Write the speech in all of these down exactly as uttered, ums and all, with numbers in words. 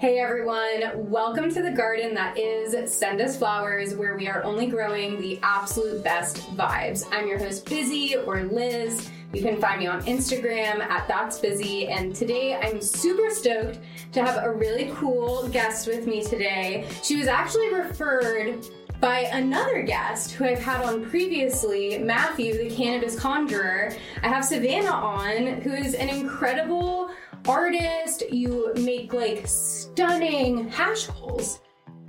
Hey everyone, welcome to the garden that is Send Us Flowers, where we are only growing the absolute best vibes. I'm your host, Busy, or Liz. You can find me on Instagram at That's Busy. And today I'm super stoked to have a really cool guest with me today. She was actually referred by another guest who I've had on previously, Matthew, the Cannabis Conjurer. I have Savannah on, who is an incredible artist. You make like stunning hash holes.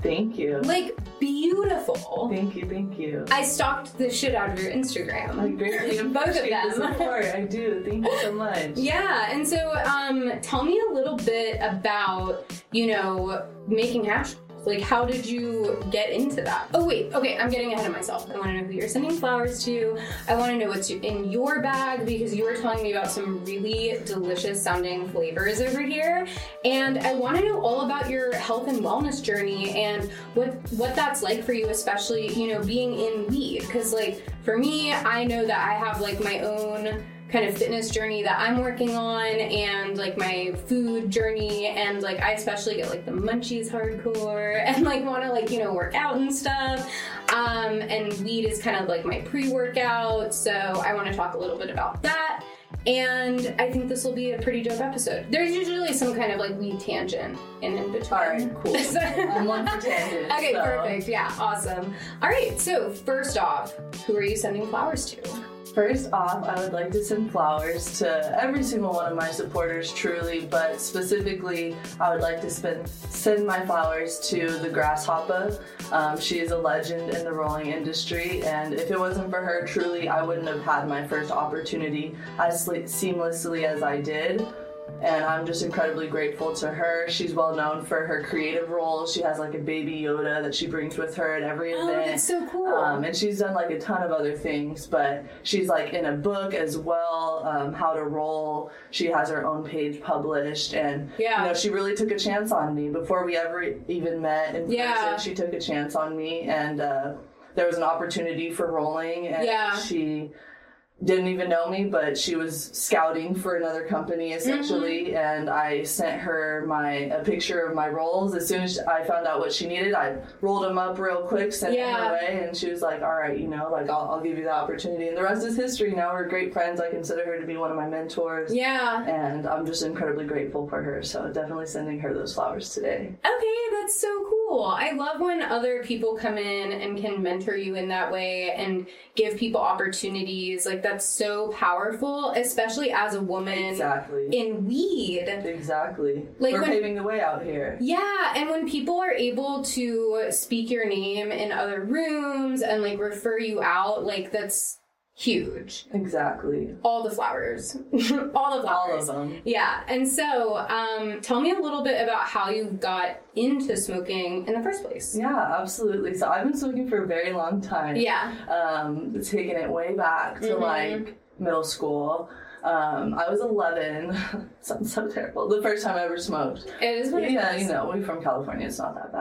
Thank you. Like beautiful. Thank you, thank you. I stalked the shit out of your Instagram. I greatly both of them. I do. Thank you so much. Yeah, and so um, tell me a little bit about, you know, making hash holes. Like, how did you get into that? Oh, wait. Okay, I'm getting ahead of myself. I want to know who you're sending flowers to. I want to know what's in your bag, because you were telling me about some really delicious-sounding flavors over here. And I want to know all about your health and wellness journey and what what that's like for you, especially, you know, being in weed. Because, like, for me, I know that I have, like, my own kind of fitness journey that I'm working on, and like my food journey, and like I especially get like the munchies hardcore and like want to like, you know, work out and stuff. Um, and weed is kind of like my pre-workout, so I want to talk a little bit about that. And I think this will be a pretty dope episode. There's usually some kind of like weed tangent in in between. All right, cool. I'm one for tangents. Okay, so. Perfect. Yeah, awesome. All right, so first off, who are you sending flowers to? First off, I would like to send flowers to every single one of my supporters, truly, but specifically, I would like to spend, send my flowers to the Grasshopper. Um, she is a legend in the rolling industry, and if it wasn't for her, truly, I wouldn't have had my first opportunity as seamlessly as I did. And I'm just incredibly grateful to her. She's well known for her creative roles. She has like a baby Yoda that she brings with her at every event. Oh, that's so cool. Um, and she's done like a ton of other things, but she's like in a book as well, um, How to Roll. She has her own page published, and yeah. You know, she really took a chance on me before we ever even met in person. Yeah. She took a chance on me, and uh, there was an opportunity for rolling, and yeah. she didn't even know me, but she was scouting for another company, essentially, mm-hmm. and I sent her my a picture of my rolls. As soon as I found out what she needed, I rolled them up real quick, sent yeah. them her way, and she was like, all right, you know, like, I'll, I'll give you the opportunity, and the rest is history. Now we're great friends. I consider her to be one of my mentors. Yeah. And I'm just incredibly grateful for her, so definitely sending her those flowers today. Okay, that's so cool. I love when other people come in and can mentor you in that way and give people opportunities. Like, that's so powerful, especially as a woman exactly. in weed. Exactly. Like We're when, paving the way out here. Yeah, and when people are able to speak your name in other rooms and, like, refer you out, like, that's huge. Exactly. All the flowers. All the flowers. All of them. Yeah, and so um, tell me a little bit about how you got into smoking in the first place. Yeah, absolutely. So I've been smoking for a very long time. Yeah. Um, taking it way back to, mm-hmm. like, middle school. Um, I was eleven. Sounds so terrible. The first time I ever smoked. It is what it is. Yeah, you know, we're from California. It's not that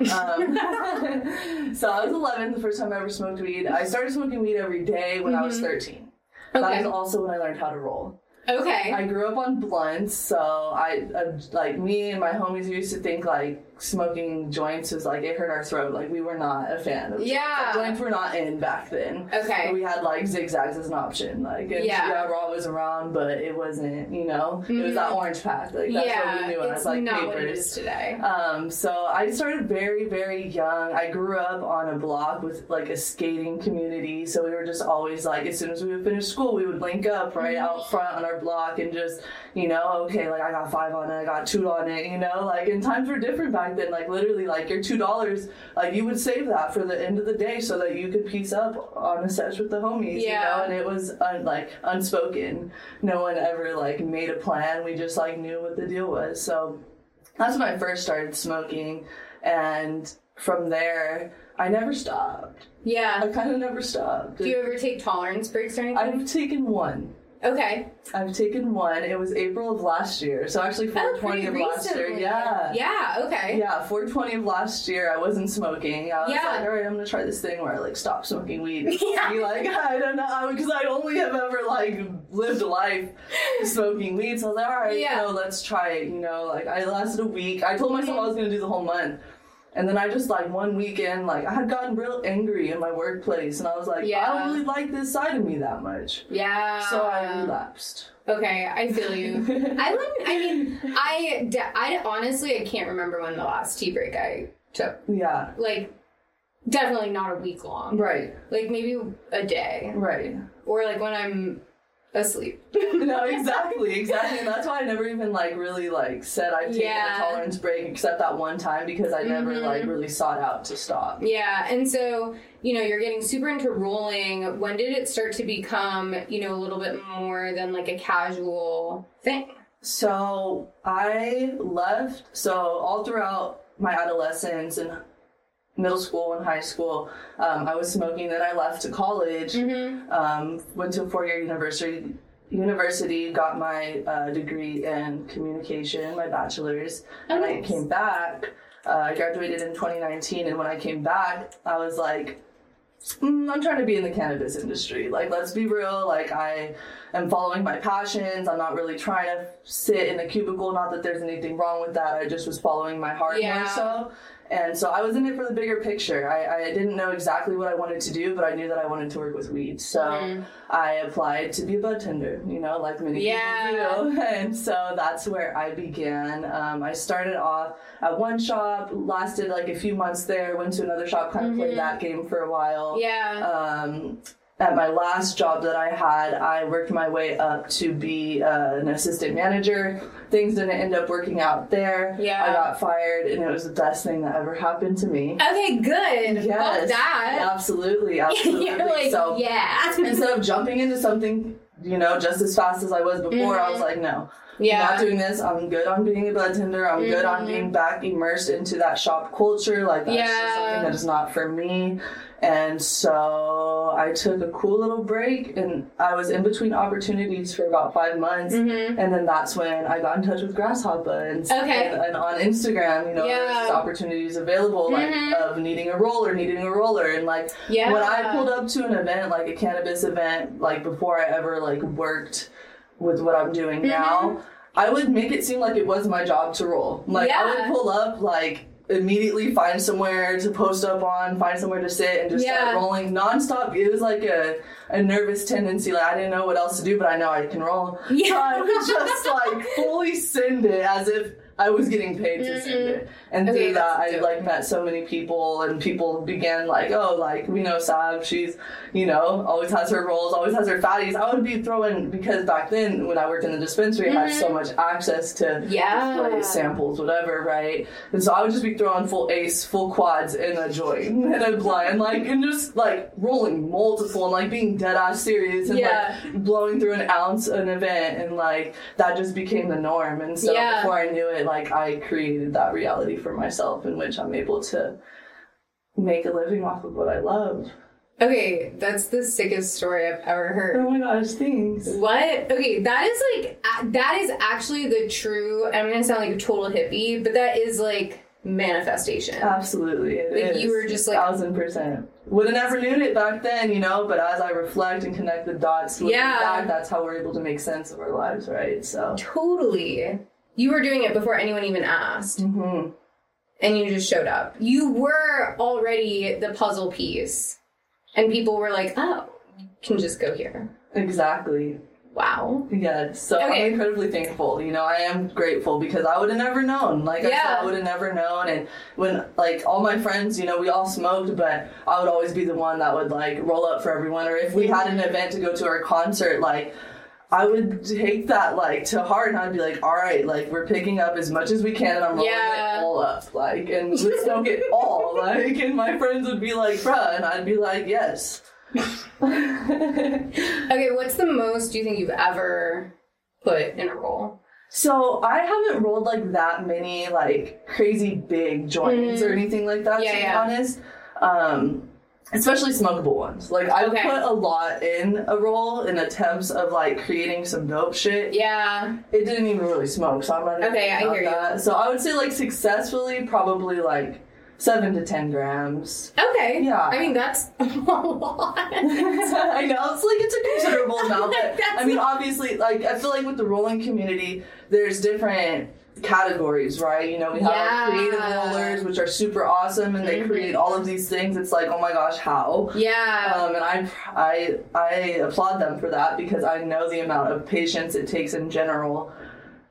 bad. Um, so I was eleven the first time I ever smoked weed. I started smoking weed every day when mm-hmm. I was thirteen. Okay. That was also when I learned how to roll. Okay. I grew up on blunts, so I, uh, like, me and my homies used to think, like, smoking joints was, like, it hurt our throat. Like, we were not a fan of yeah. joints. Were not in back then. Okay. So we had, like, zigzags as an option. Like, and, yeah. yeah, raw was around, but it wasn't, you know, mm-hmm. it was that orange pack. Like, that's yeah, what we knew. And it's I was, like, not papers. What it is today. Um, so I started very, very young. I grew up on a block with, like, a skating community, so we were just always, like, as soon as we would finish school, we would link up right mm-hmm. out front on our block and just, you know, okay, like, I got five on it, I got two on it, you know, like, and times were different back then. Like, literally, like, your two dollars, like, you would save that for the end of the day so that you could piece up on a sesh with the homies, yeah. you know, and it was, un- like, unspoken. No one ever, like, made a plan. We just, like, knew what the deal was. So that's when I first started smoking, and from there, I never stopped. Yeah. I kind of never stopped. Do you ever take tolerance breaks or anything? I've taken one. Okay. I've taken one. It was April of last year. So actually four twenty oh, of last year. Yeah. Yeah, okay. Yeah, four twenty of last year, I wasn't smoking. I was yeah. like, all right, I'm going to try this thing where I, like, stop smoking weed. Yeah. Be like, I don't know, because I only have ever, like, lived a life smoking weed. So I was like, all right, yeah. you know, let's try it, you know. Like, I lasted a week. I told myself I was going to do the whole month. And then I just, like, one weekend, like, I had gotten real angry in my workplace. And I was like, yeah. I don't really like this side of me that much. Yeah. So I relapsed. Okay, I feel you. I wouldn't, I mean, I, I honestly, I can't remember when the last tea break I took. Yeah. Like, definitely not a week long. Right. Like, maybe a day. Right. Or, like, when I'm asleep. No, exactly, exactly. And that's why I never even, like, really, like, said I've taken yeah. a tolerance break except that one time because I never, mm-hmm. like, really sought out to stop. Yeah, and so, you know, you're getting super into rolling. When did it start to become, you know, a little bit more than, like, a casual thing? So I left, so all throughout my adolescence and middle school and high school, um, I was smoking. Then I left to college, mm-hmm. um, went to a four-year university, university got my uh, degree in communication, my bachelor's, oh, and nice. I came back. Uh, I graduated in twenty nineteen, and when I came back, I was like, mm, I'm trying to be in the cannabis industry. Like, let's be real. Like, I am following my passions. I'm not really trying to sit in a cubicle. Not that there's anything wrong with that. I just was following my heart yeah. more so. And so I was in it for the bigger picture. I, I didn't know exactly what I wanted to do, but I knew that I wanted to work with weed. So mm. I applied to be a budtender, you know, like many yeah. people do. And so that's where I began. Um, I started off at one shop, lasted like a few months there, went to another shop, kind of mm-hmm. played that game for a while. Yeah. Um, at my last job that I had, I worked my way up to be uh, an assistant manager. Things didn't end up working out there. Yeah. I got fired, and it was the best thing that ever happened to me. Okay, good. Yes. Love that. Absolutely, absolutely. You're like, so, yeah. Instead of jumping into something, you know, just as fast as I was before, mm-hmm. I was like, no. Yeah. I'm not doing this. I'm good on being a budtender. I'm mm-hmm. good on being back immersed into that shop culture. Like, that's yeah. just something that is not for me. And so I took a cool little break, and I was in between opportunities for about five months. Mm-hmm. And then that's when I got in touch with Grasshopper. And, okay. and, and on Instagram, you know, yeah. there's opportunities available, mm-hmm. like, of needing a roller, needing a roller. And, like, yeah. when I pulled up to an event, like a cannabis event, like, before I ever, like, worked with what I'm doing mm-hmm. now, I would make it seem like it was my job to roll. Like, yeah. I would pull up, like, immediately find somewhere to post up on, find somewhere to sit, and just yeah. start rolling nonstop. It was like a, a nervous tendency. Like, I didn't know what else to do, but I know I can roll. Yeah. So I would just, like, fully send it as if I was getting paid to send it. And okay, through that, I, dope. like, met so many people, and people began, like, oh, like, we know Sav, she's, you know, always has her rolls, always has her fatties. I would be throwing, because back then, when I worked in the dispensary, mm-hmm. I had so much access to yeah. displays, samples, whatever, right? And so I would just be throwing full ace, full quads, and a joint, and a blind, like, and just, like, rolling multiple, and, like, being dead-ass serious, and, yeah. like, blowing through an ounce an event, and, like, that just became the norm. And so yeah. before I knew it, like, I created that reality for myself in which I'm able to make a living off of what I love. Okay, that's the sickest story I've ever heard. Oh my gosh, thanks. What? Okay, that is, like, that is actually the true, I'm going to sound like a total hippie, but that is, like, manifestation. Absolutely, it like is. You were just, like, a thousand percent. Would have never known it back then, you know, but as I reflect and connect the dots, looking yeah. back, that's how we're able to make sense of our lives, right? So totally. You were doing it before anyone even asked. Mm-hmm. And you just showed up. You were already the puzzle piece. And people were like, oh, you can just go here. Exactly. Wow. Yeah, so okay. I'm incredibly thankful. You know, I am grateful because I would have never known. Like yeah. I said, I would have never known. And when, like, all my friends, you know, we all smoked, but I would always be the one that would, like, roll up for everyone. Or if we had an event to go to or a concert, like, I would take that, like, to heart, and I'd be like, all right, like, we're picking up as much as we can, and I'm rolling yeah. it all up, like, and let's smoke it all, like, and my friends would be like, bruh, and I'd be like, yes. Okay, what's the most you think you've ever put in a roll? So I haven't rolled, like, that many, like, crazy big joints mm. or anything like that, yeah, to be yeah. honest. Um... Especially smokable ones. Like, I've okay. put a lot in a roll in attempts of, like, creating some dope shit. Yeah. It didn't even really smoke, so I'm not even okay, about I hear that. You. So I would say, like, successfully, probably, like, seven to ten grams. Okay. Yeah. I mean, that's a lot. I know. It's, like, it's a considerable amount. But, I mean, obviously, like, I feel like with the rolling community, there's different categories, right? You know, we have yeah. our creative rollers, which are super awesome, and they mm-hmm. create all of these things. It's like, oh my gosh, how? Yeah. Um, and I, I, I applaud them for that, because I know the amount of patience it takes in general,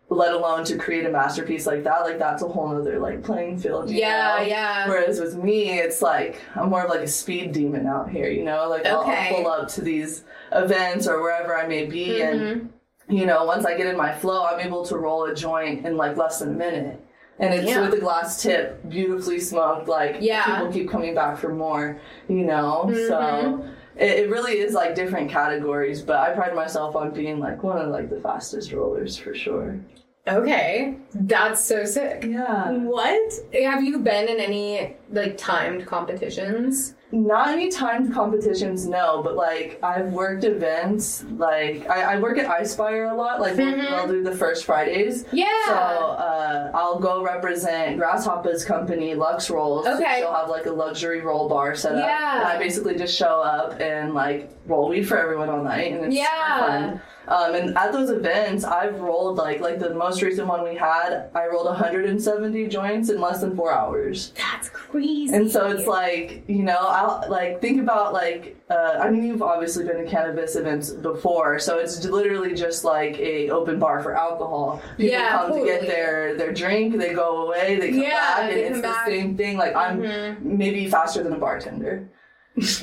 let alone to create a masterpiece like that. Like, that's a whole nother, like, playing field. Yeah, know? Yeah. Whereas with me, it's like, I'm more of like a speed demon out here, you know? Like, okay. I'll, I'll pull up to these events or wherever I may be, mm-hmm. and you know, once I get in my flow, I'm able to roll a joint in, like, less than a minute. And it's yeah. with a glass tip, beautifully smoked, like, yeah. people keep coming back for more, you know? Mm-hmm. So it, it really is, like, different categories, but I pride myself on being, like, one of, like, the fastest rollers for sure. Okay. That's so sick. Yeah. What? Have you been in any, like, timed competitions? Not any timed competitions, no, but, like, I've worked events, like, I, I work at iSpire a lot, like, mm-hmm. we'll, we'll do the first Fridays. Yeah! So, uh, I'll go represent Grasshopper's company, Lux Rolls. Okay. She'll have, like, a luxury roll bar set up. Yeah. And I basically just show up and, like, roll weed for everyone all night, and it's yeah. fun. Um, and at those events, I've rolled, like, like the most recent one we had, I rolled one hundred seventy joints in less than four hours. That's crazy. And so it's like, you know, I'll, like, think about, like, uh, I mean, you've obviously been to cannabis events before, so it's literally just, like, a open bar for alcohol. People yeah, come totally. to get their, their drink, they go away, they come yeah, back, and it's back. The same thing. Like, I'm mm-hmm. maybe faster than a bartender.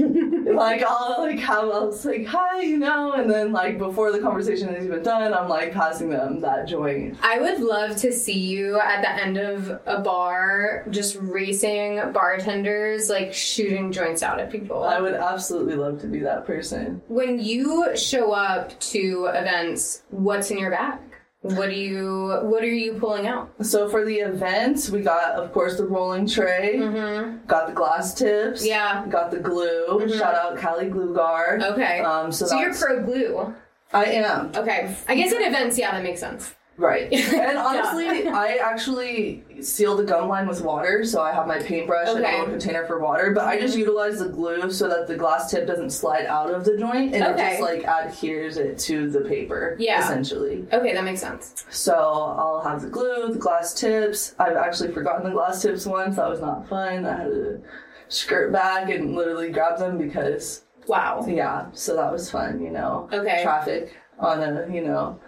Like, I'll, like, have, I'll just, like, hi, you know, and then, like, before the conversation is even done, I'm, like, passing them that joint. I would love to see you at the end of a bar just racing bartenders, like, shooting joints out at people. I would absolutely love to be that person. When you show up to events, what's in your bag? What do you, what are you pulling out? So for the events, we got, of course, the rolling tray, mm-hmm. got the glass tips, yeah, got the glue, mm-hmm. shout out Cali Glue Guard. Okay. Um, so so you're pro glue? I am. Okay. I guess at events, yeah, that makes sense. Right. And honestly, yeah. I actually seal the gum line with water, so I have my paintbrush okay. and a little container for water, but I just utilize the glue so that the glass tip doesn't slide out of the joint, and okay. it just, like, adheres it to the paper, yeah. essentially. Okay, that makes sense. So I'll have the glue, the glass tips. I've actually forgotten the glass tips once. That was not fun. I had to skirt back and literally grab them because... Wow. Yeah, so that was fun, you know. Okay. Traffic on a, you know...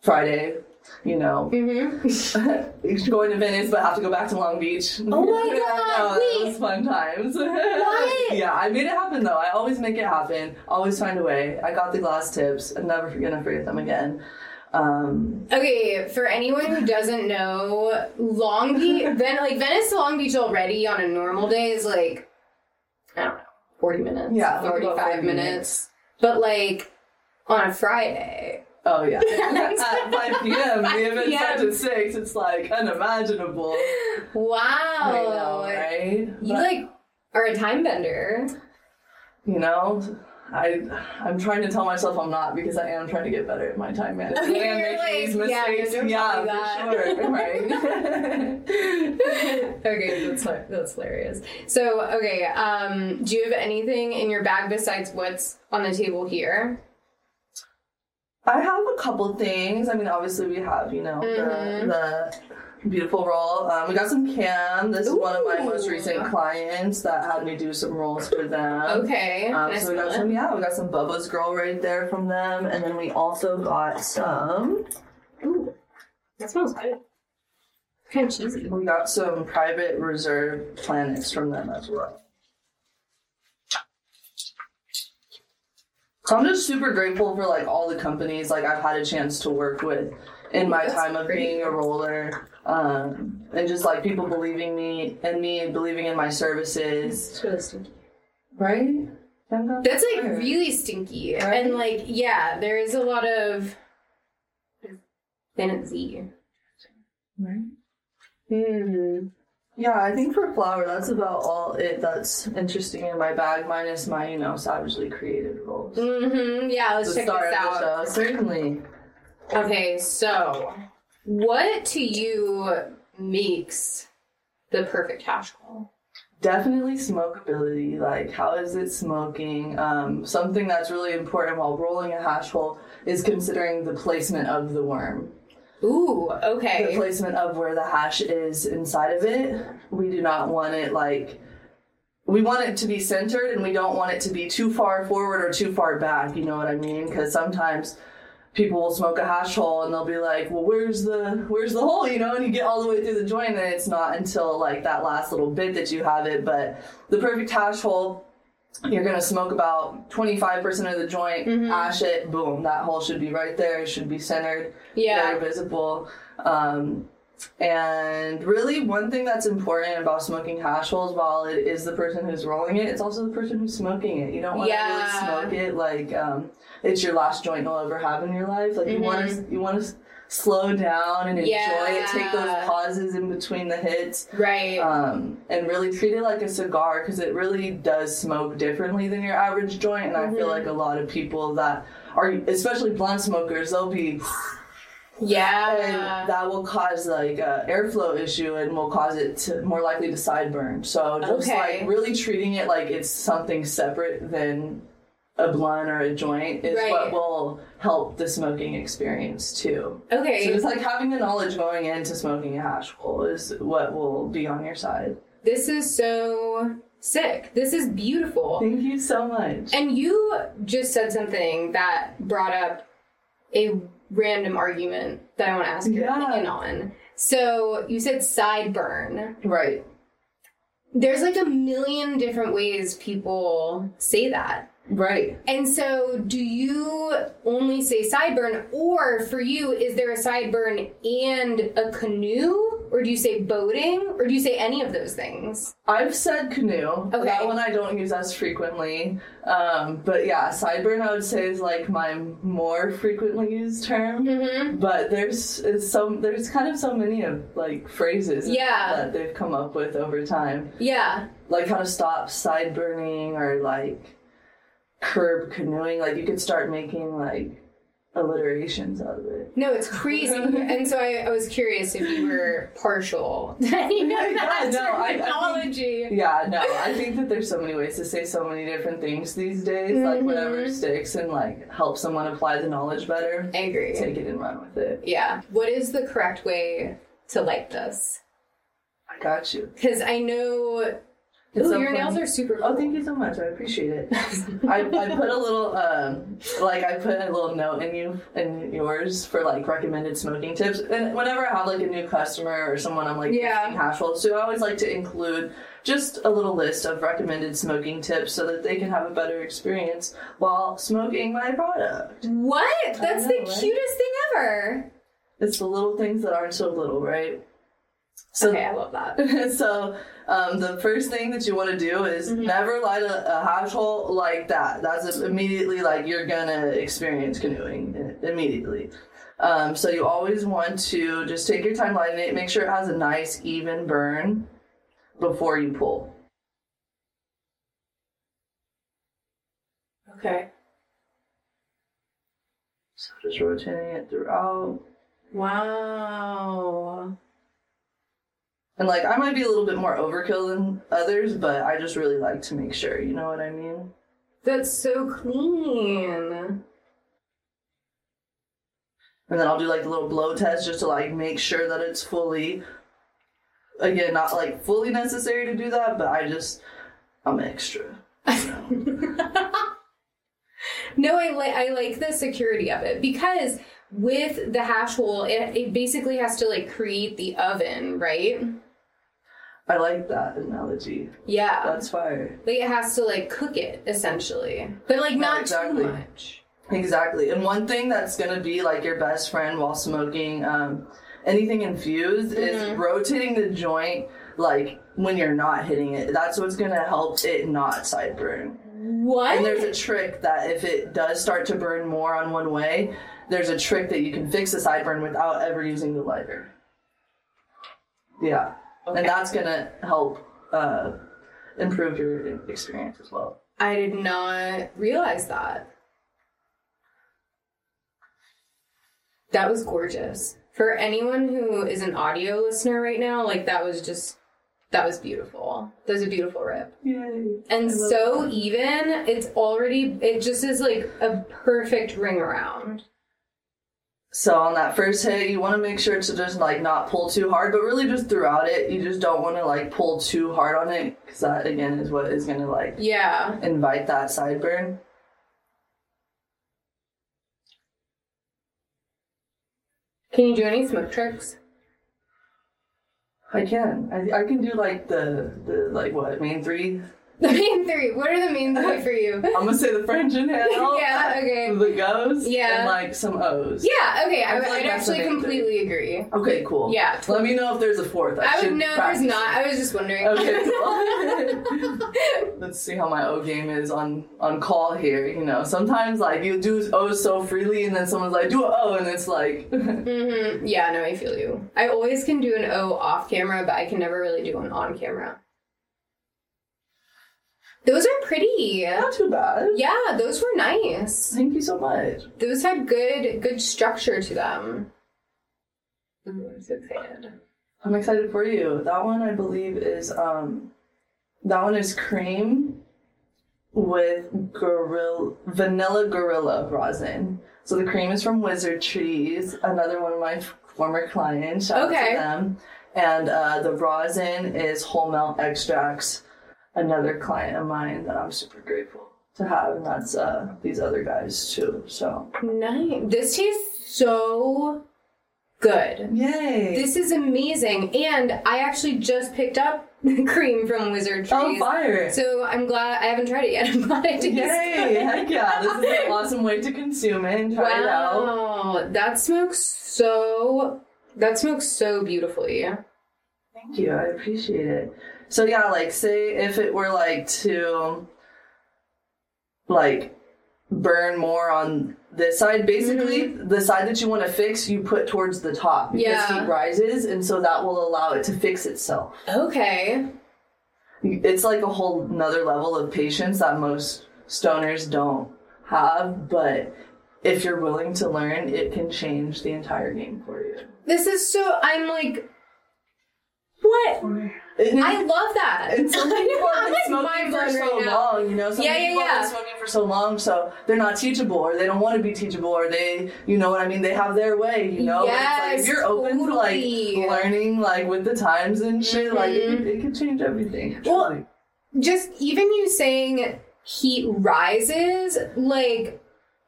Friday, you know, mm-hmm. going to Venice, but have to go back to Long Beach. Oh my god! It was fun times. What? Yeah, I made it happen though. I always make it happen. Always find a way. I got the glass tips. I'm never gonna forget them again. Um, okay, for anyone who doesn't know, Long Beach, Ven- like Venice to Long Beach already on a normal day is like, I don't know, forty minutes, yeah, forty-five minutes. minutes, but like on a Friday. Oh, yeah. At five p.m., the event starts at six. It's, like, unimaginable. Wow. I know, right? You, but, like, are a time bender. You know, I, I'm trying to tell myself I'm not, because I am trying to get better at my time management. Okay, and making like, these mistakes. Yeah, yeah that. for sure. Right? Okay, that's, that's hilarious. So, okay, um, do you have anything in your bag besides what's on the table here? I have a couple things. I mean, obviously we have, you know, mm-hmm. the, the beautiful roll. Um, we got some cam. This Ooh. is one of my most recent clients that had me do some rolls for them. Okay. Um, nice so we got one. some, yeah, we got some Bubba's Girl right there from them. And then we also got some... Ooh, that smells good. Kind of cheesy. We got some Private Reserve Planets from them as well. So I'm just super grateful for, like, all the companies, like, I've had a chance to work with in my That's time of great. being a roller, um, and just, like, people believing me and me and believing in my services. It's really stinky. Right? That's, like, or, really stinky. Right? And, like, yeah, there is a lot of vanity. Right? Mm-hmm. Yeah, I think for flower, that's about all it that's interesting in my bag, minus my, you know, savagely created rolls. Mm-hmm. Yeah, let's the check this out. Certainly. Okay, so what to you makes the perfect hash roll? Definitely smokability. Like, how is it smoking? Um, something that's really important while rolling a hash roll is considering the placement of the worm. Ooh, okay. The placement of where the hash is inside of it. We do not want it, like, we want it to be centered, and we don't want it to be too far forward or too far back, you know what I mean? Because sometimes people will smoke a hash hole, and they'll be like, well, where's the where's the hole, you know? And you get all the way through the joint, and it's not until, like, that last little bit that you have it. But the perfect hash hole, you're going to smoke about twenty-five percent of the joint, mm-hmm. ash it, boom. That hole should be right there. It should be centered, yeah. very visible. Um, and really, one thing that's important about smoking hash holes, while it is the person who's rolling it, it's also the person who's smoking it. You don't want yeah. to really smoke it like um, it's your last joint you'll ever have in your life. Like, mm-hmm. you want to, you want to slow down and enjoy yeah. it. Take those pauses in between the hits. Right. Um, and really treat it like a cigar, because it really does smoke differently than your average joint. And mm-hmm. I feel like a lot of people that are, especially blunt smokers, they'll be... Yeah. And that will cause, like, an airflow issue and will cause it to more likely to sideburn. So just, okay. like, really treating it like it's something separate than... a blunt or a joint is right. what will help the smoking experience too. Okay. So it's like having the knowledge going into smoking a hash roll is what will be on your side. This is so sick. This is beautiful. Thank you so much. And you just said something that brought up a random argument that I want to ask your yeah. opinion on. So you said sideburn. Right. There's like a million different ways people say that. Right. And so do you only say sideburn, or for you, is there a sideburn and a canoe? Or do you say boating? Or do you say any of those things? I've said canoe. Okay. That one I don't use as frequently. Um, but yeah, sideburn I would say is like my more frequently used term. Mm-hmm. But there's it's so there's kind of so many of like phrases yeah. that they've come up with over time. Yeah. Like how to stop sideburning, or like curb canoeing. Like, you could start making, like, alliterations out of it. No, it's crazy. And so I, I was curious if you were partial. You know, yeah, no, I, technology. I think, yeah, no, I think that there's so many ways to say so many different things these days. Mm-hmm. Like, whatever sticks and, like, helps someone apply the knowledge better. I agree. Take it and run with it. Yeah. What is the correct way to light this? I got you. Because I know... Ooh, so your funny. Nails are super cool. Oh, thank you so much. I appreciate it. I, I put a little, um, like, I put a little note in you in yours for, like, recommended smoking tips. And whenever I have, like, a new customer or someone I'm, like, yeah. making hash rolls to, I always like to include just a little list of recommended smoking tips so that they can have a better experience while smoking my product. What? That's know, the right? cutest thing ever. It's the little things that aren't so little, right? So, okay, I love that. So um, the first thing that you want to do is mm-hmm. never light a, a hash hole like that. That's immediately like you're going to experience canoeing immediately. Um, so you always want to just take your time lighting it. Make sure it has a nice even burn before you pull. Okay. So just rotating it throughout. Wow. And, like, I might be a little bit more overkill than others, but I just really like to make sure, you know what I mean? That's so clean. And then I'll do, like, a little blow test just to, like, make sure that it's fully, again, not, like, fully necessary to do that, but I just, I'm extra. You know? No, I, li- I like the security of it, because... with the hash hole, it, it basically has to, like, create the oven, right? I like that analogy. Yeah. That's fire. Like, it has to, like, cook it, essentially. But, like, not, not exactly. too much. Exactly. And one thing that's going to be, like, your best friend while smoking um, anything infused mm-hmm. is rotating the joint, like, when you're not hitting it. That's what's going to help it not sideburn. What? And there's a trick that if it does start to burn more on one way... there's a trick that you can fix a sideburn without ever using the lighter. Yeah. Okay. And that's going to help uh, improve your experience as well. I did not realize that. That was gorgeous. For anyone who is an audio listener right now, like, that was just, that was beautiful. That was a beautiful rip. Yay. And so that. Even, it's already, it just is, like, a perfect ring around. So on that first hit, you want to make sure to just, like, not pull too hard, but really just throughout it, you just don't want to, like, pull too hard on it, because that, again, is what is going to, like, yeah, invite that sideburn. Can you do any smoke tricks? I can. I, I can do, like, the, the, like, what, main three? The main three. What are the main three for you? I'm going to say the French inhale. Yeah, okay. The goes. Yeah. And, like, some O's. Yeah, okay. I, I would like actually completely three. Agree. Okay, cool. Yeah. Let me know if there's a fourth. I, I would know practice. There's not. I was just wondering. Okay, cool. Let's see how my O game is on, on call here. You know, sometimes, like, you do O's so freely, and then someone's like, do an O, and it's like... mm-hmm. Yeah, no, I feel you. I always can do an O off camera, but I can never really do one on camera. Those are pretty. Not too bad. Yeah, those were nice. Thank you so much. Those had good good structure to them. Ooh, I'm so excited. I'm excited for you. That one, I believe, is um, that one is cream with gorilla, vanilla gorilla rosin. So the cream is from Wizard Trees, another one of my former clients. Shout okay. out to them. And uh, the rosin is Whole Melt Extracts. Another client of mine that I'm super grateful to have, and that's uh, these other guys too. So nice. This tastes so good. Yay! This is amazing, and I actually just picked up cream from Wizard Trees. Oh, fire! So I'm glad I haven't tried it yet. I'm glad I did. Yay! Heck yeah! This is an awesome way to consume it and try wow. it out. Wow! That smokes so. That smokes so beautifully. Thank you. I appreciate it. So, yeah, like, say if it were, like, to, like, burn more on this side, basically, mm-hmm. the side that you want to fix, you put towards the top. Because yeah. heat rises, and so that will allow it to fix itself. Okay. It's, like, a whole nother level of patience that most stoners don't have, but... if you're willing to learn, it can change the entire game for you. This is so... I'm, like... What? I love that. And some people have been smoking for so right long, you know? Some yeah, yeah, people yeah. have been smoking for so long, so they're not teachable, or they don't want to be teachable, or they, you know what I mean? They have their way, you know? Yes, like, if you're open totally. To, like, learning, like, with the times and shit, mm-hmm. like, it, it can change everything. Well, like, just even you saying heat rises, like...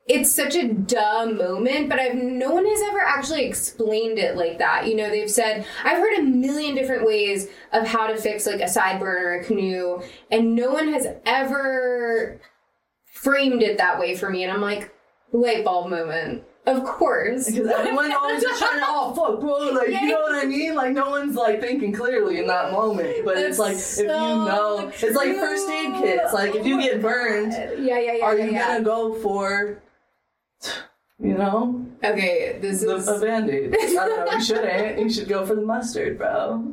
it's such a duh moment, but I've no one has ever actually explained it like that. You know, they've said, I've heard a million different ways of how to fix, like, a sideburn or a canoe, and no one has ever framed it that way for me. And I'm like, light bulb moment. Of course. Because everyone always is trying to, oh, fuck, bro, like, yes. you know what I mean? Like, no one's, like, thinking clearly in that moment. But that's it's, like, so if you know, true. It's like first aid kits. Like, oh if you get burned, yeah, yeah, yeah, are yeah, you yeah. going to go for... you know? Okay, this the, is... a Band-Aid. I don't know, you shouldn't. You should go for the mustard, bro.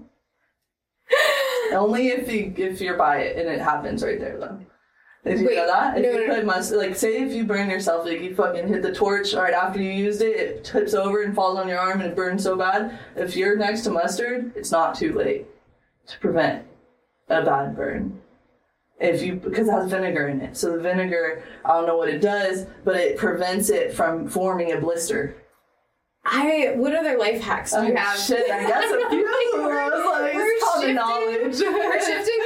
Only if, you, if you're by it, and it happens right there, though. Did you Wait, know that? If no, you no, put no. mustard, like, say if you burn yourself, like, you fucking hit the torch, all right, after you used it, it tips over and falls on your arm, and it burns so bad. If you're next to mustard, it's not too late to prevent a bad burn. If you because it has vinegar in it, so the vinegar, I don't know what it does, but it prevents it from forming a blister. I what other life hacks do oh, you have? Shit, I guess a few. I was like, it's common knowledge. We're shifting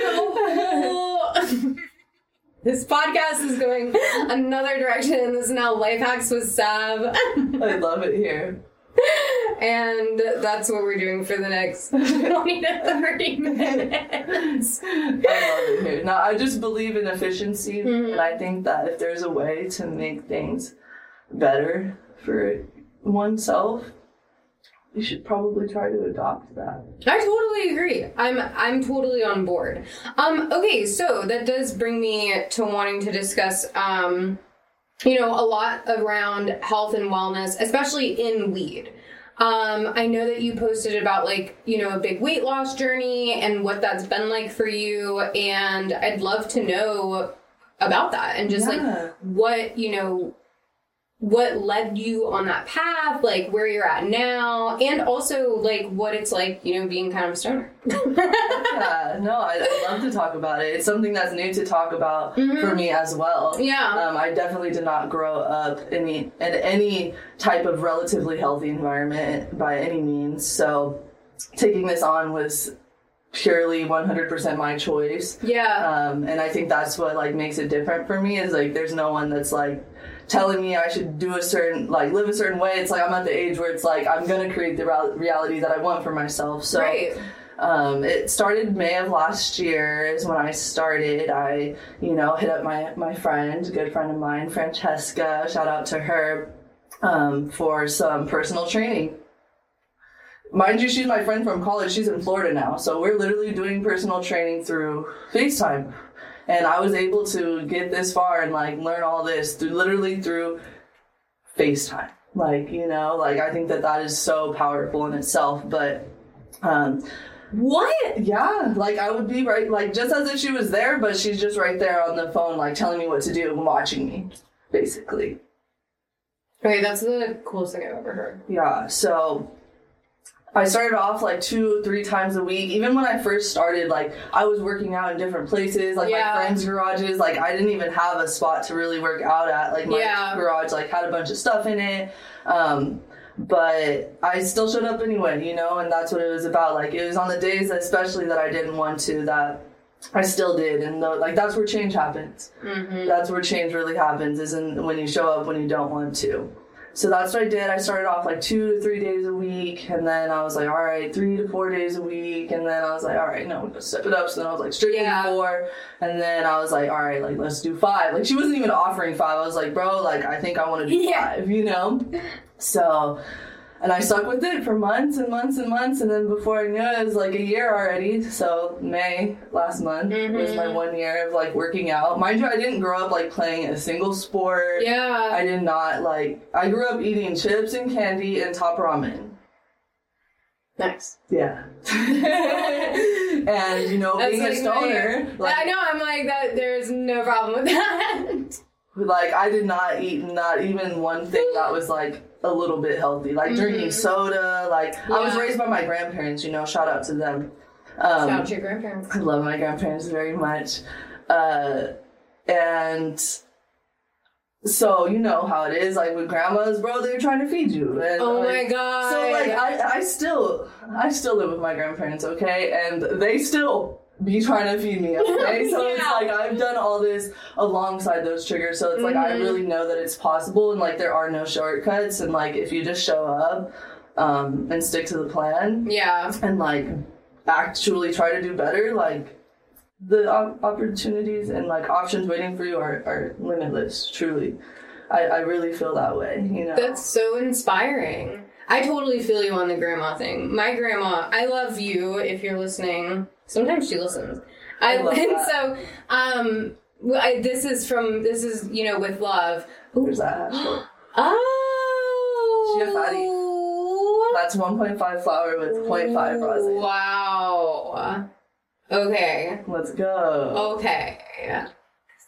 the whole. This podcast is going another direction. This is now life hacks with Sav. I love it here. And that's what we're doing for the next twenty to thirty minutes. I love it here. Now, I just believe in efficiency, mm-hmm. and I think that if there's a way to make things better for oneself, you should probably try to adopt that. I totally agree. I'm I'm totally on board. Um, okay, so that does bring me to wanting to discuss... Um, you know, a lot around health and wellness, especially in weed. Um, I know that you posted about, like, you know, a big weight loss journey and what that's been like for you. And I'd love to know about that and just, yeah. like, what, you know, what led you on that path, like, where you're at now, and also, like, what it's like, you know, being kind of a stoner. yeah, no, I, I love to talk about it. It's something that's new to talk about mm-hmm. for me as well. Yeah. Um, I definitely did not grow up in, the, in any type of relatively healthy environment by any means, so taking this on was purely one hundred percent my choice. Yeah. Um, and I think that's what, like, makes it different for me is, like, there's no one that's, like, telling me I should do a certain, like, live a certain way. It's like I'm at the age where it's like I'm going to create the reality that I want for myself. So right. um, it started May of last year is when I started. I, you know, hit up my, my friend, good friend of mine, Francesca, shout out to her, um, for some personal training. Mind you, she's my friend from college. She's in Florida now. So we're literally doing personal training through FaceTime. And I was able to get this far and, like, learn all this through, literally through FaceTime. Like, you know, like, I think that that is so powerful in itself. But, um, what? Yeah. Like, I would be right, like, just as if she was there, but she's just right there on the phone, like, telling me what to do and watching me, basically. Okay, that's the coolest thing I've ever heard. Yeah, so I started off, like, two, three times a week. Even when I first started, like, I was working out in different places, like, yeah. my friends' garages. Like, I didn't even have a spot to really work out at. Like, my yeah. garage, like, had a bunch of stuff in it. Um, but I still showed up anyway, you know, and that's what it was about. Like, it was on the days, especially, that I didn't want to, that I still did. And, the, like, that's where change happens. Mm-hmm. That's where change really happens, isn't when you show up when you don't want to. So that's what I did. I started off like two to three days a week, and then I was like, all right, three to four days a week, and then I was like, all right, no, we're gonna step it up. So then I was like, strictly yeah. four, and then I was like, all right, like, let's do five. Like, she wasn't even offering five. I was like, bro, like, I think I want to do yeah. five, you know? So, and I stuck with it for months and months and months, and then before I knew it, it was like a year already. So May last month mm-hmm. was my one year of, like, working out. Mind you, I didn't grow up, like, playing a single sport. Yeah. I did not, like, I grew up eating chips and candy and top ramen. Nice. Yeah. And, you know, that's being a stoner. Like, I know, I'm like, that. There's no problem with that. Like, I did not eat not even one thing that was, like, a little bit healthy, like mm-hmm. drinking soda, like yeah. I was raised by my grandparents, you know, shout out to them. Um, shout out to your grandparents. I love my grandparents very much. Uh, and so you know how it is, like with grandmas, bro, they're trying to feed you. And, oh like, my God. So like I, I still, I still live with my grandparents, okay? And they still be trying to feed me, okay? So yeah. it's like I've done all this alongside those triggers, so it's like mm-hmm. I really know that it's possible, and like there are no shortcuts, and like if you just show up um and stick to the plan yeah and like actually try to do better, like the op- opportunities and like options waiting for you are, are limitless, truly. I, I really feel that way, you know? That's so inspiring. I totally feel you on the grandma thing. My grandma, I love you if you're listening. Sometimes she listens. I, I love and that. So, um, I, this is from, this is, you know, with love. Ooh. There's that hashtag. Oh! That's one point five flour with zero point five rosin. Wow. Okay. Let's go. Okay. This is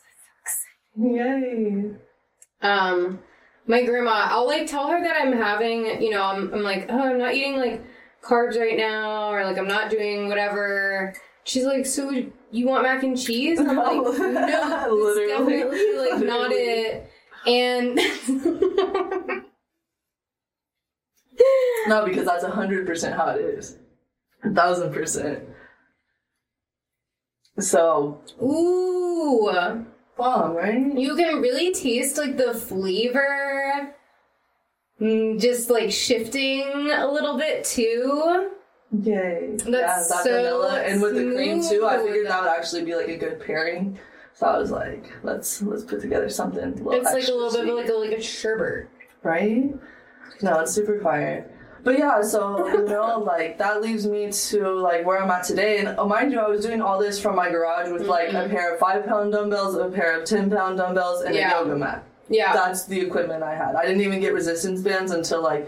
so exciting. Yay. Um, my grandma, I'll, like, tell her that I'm having, you know, I'm, I'm like, oh, I'm not eating, like, carbs right now, or like I'm not doing whatever. She's like, so you want mac and cheese? And I'm like, no, that's literally, definitely like literally. Not it. And no, because that's a hundred percent how it is, a thousand percent. So ooh, bomb, right? You can really taste like the flavor. Just like shifting a little bit too. Yay. That's yeah, that so vanilla. And with the cream too, I figured that would actually be like a good pairing. So I was like, let's let's put together something. A it's like a little sweet. Bit of like a like a sherbet. Right? No, it's super fire. But yeah, so you know, like that leaves me to like where I'm at today. And oh, mind you, I was doing all this from my garage with mm-hmm. like a pair of five pound dumbbells, a pair of ten pound dumbbells, and yeah. a yoga mat. Yeah. That's the equipment I had. I didn't even get resistance bands until like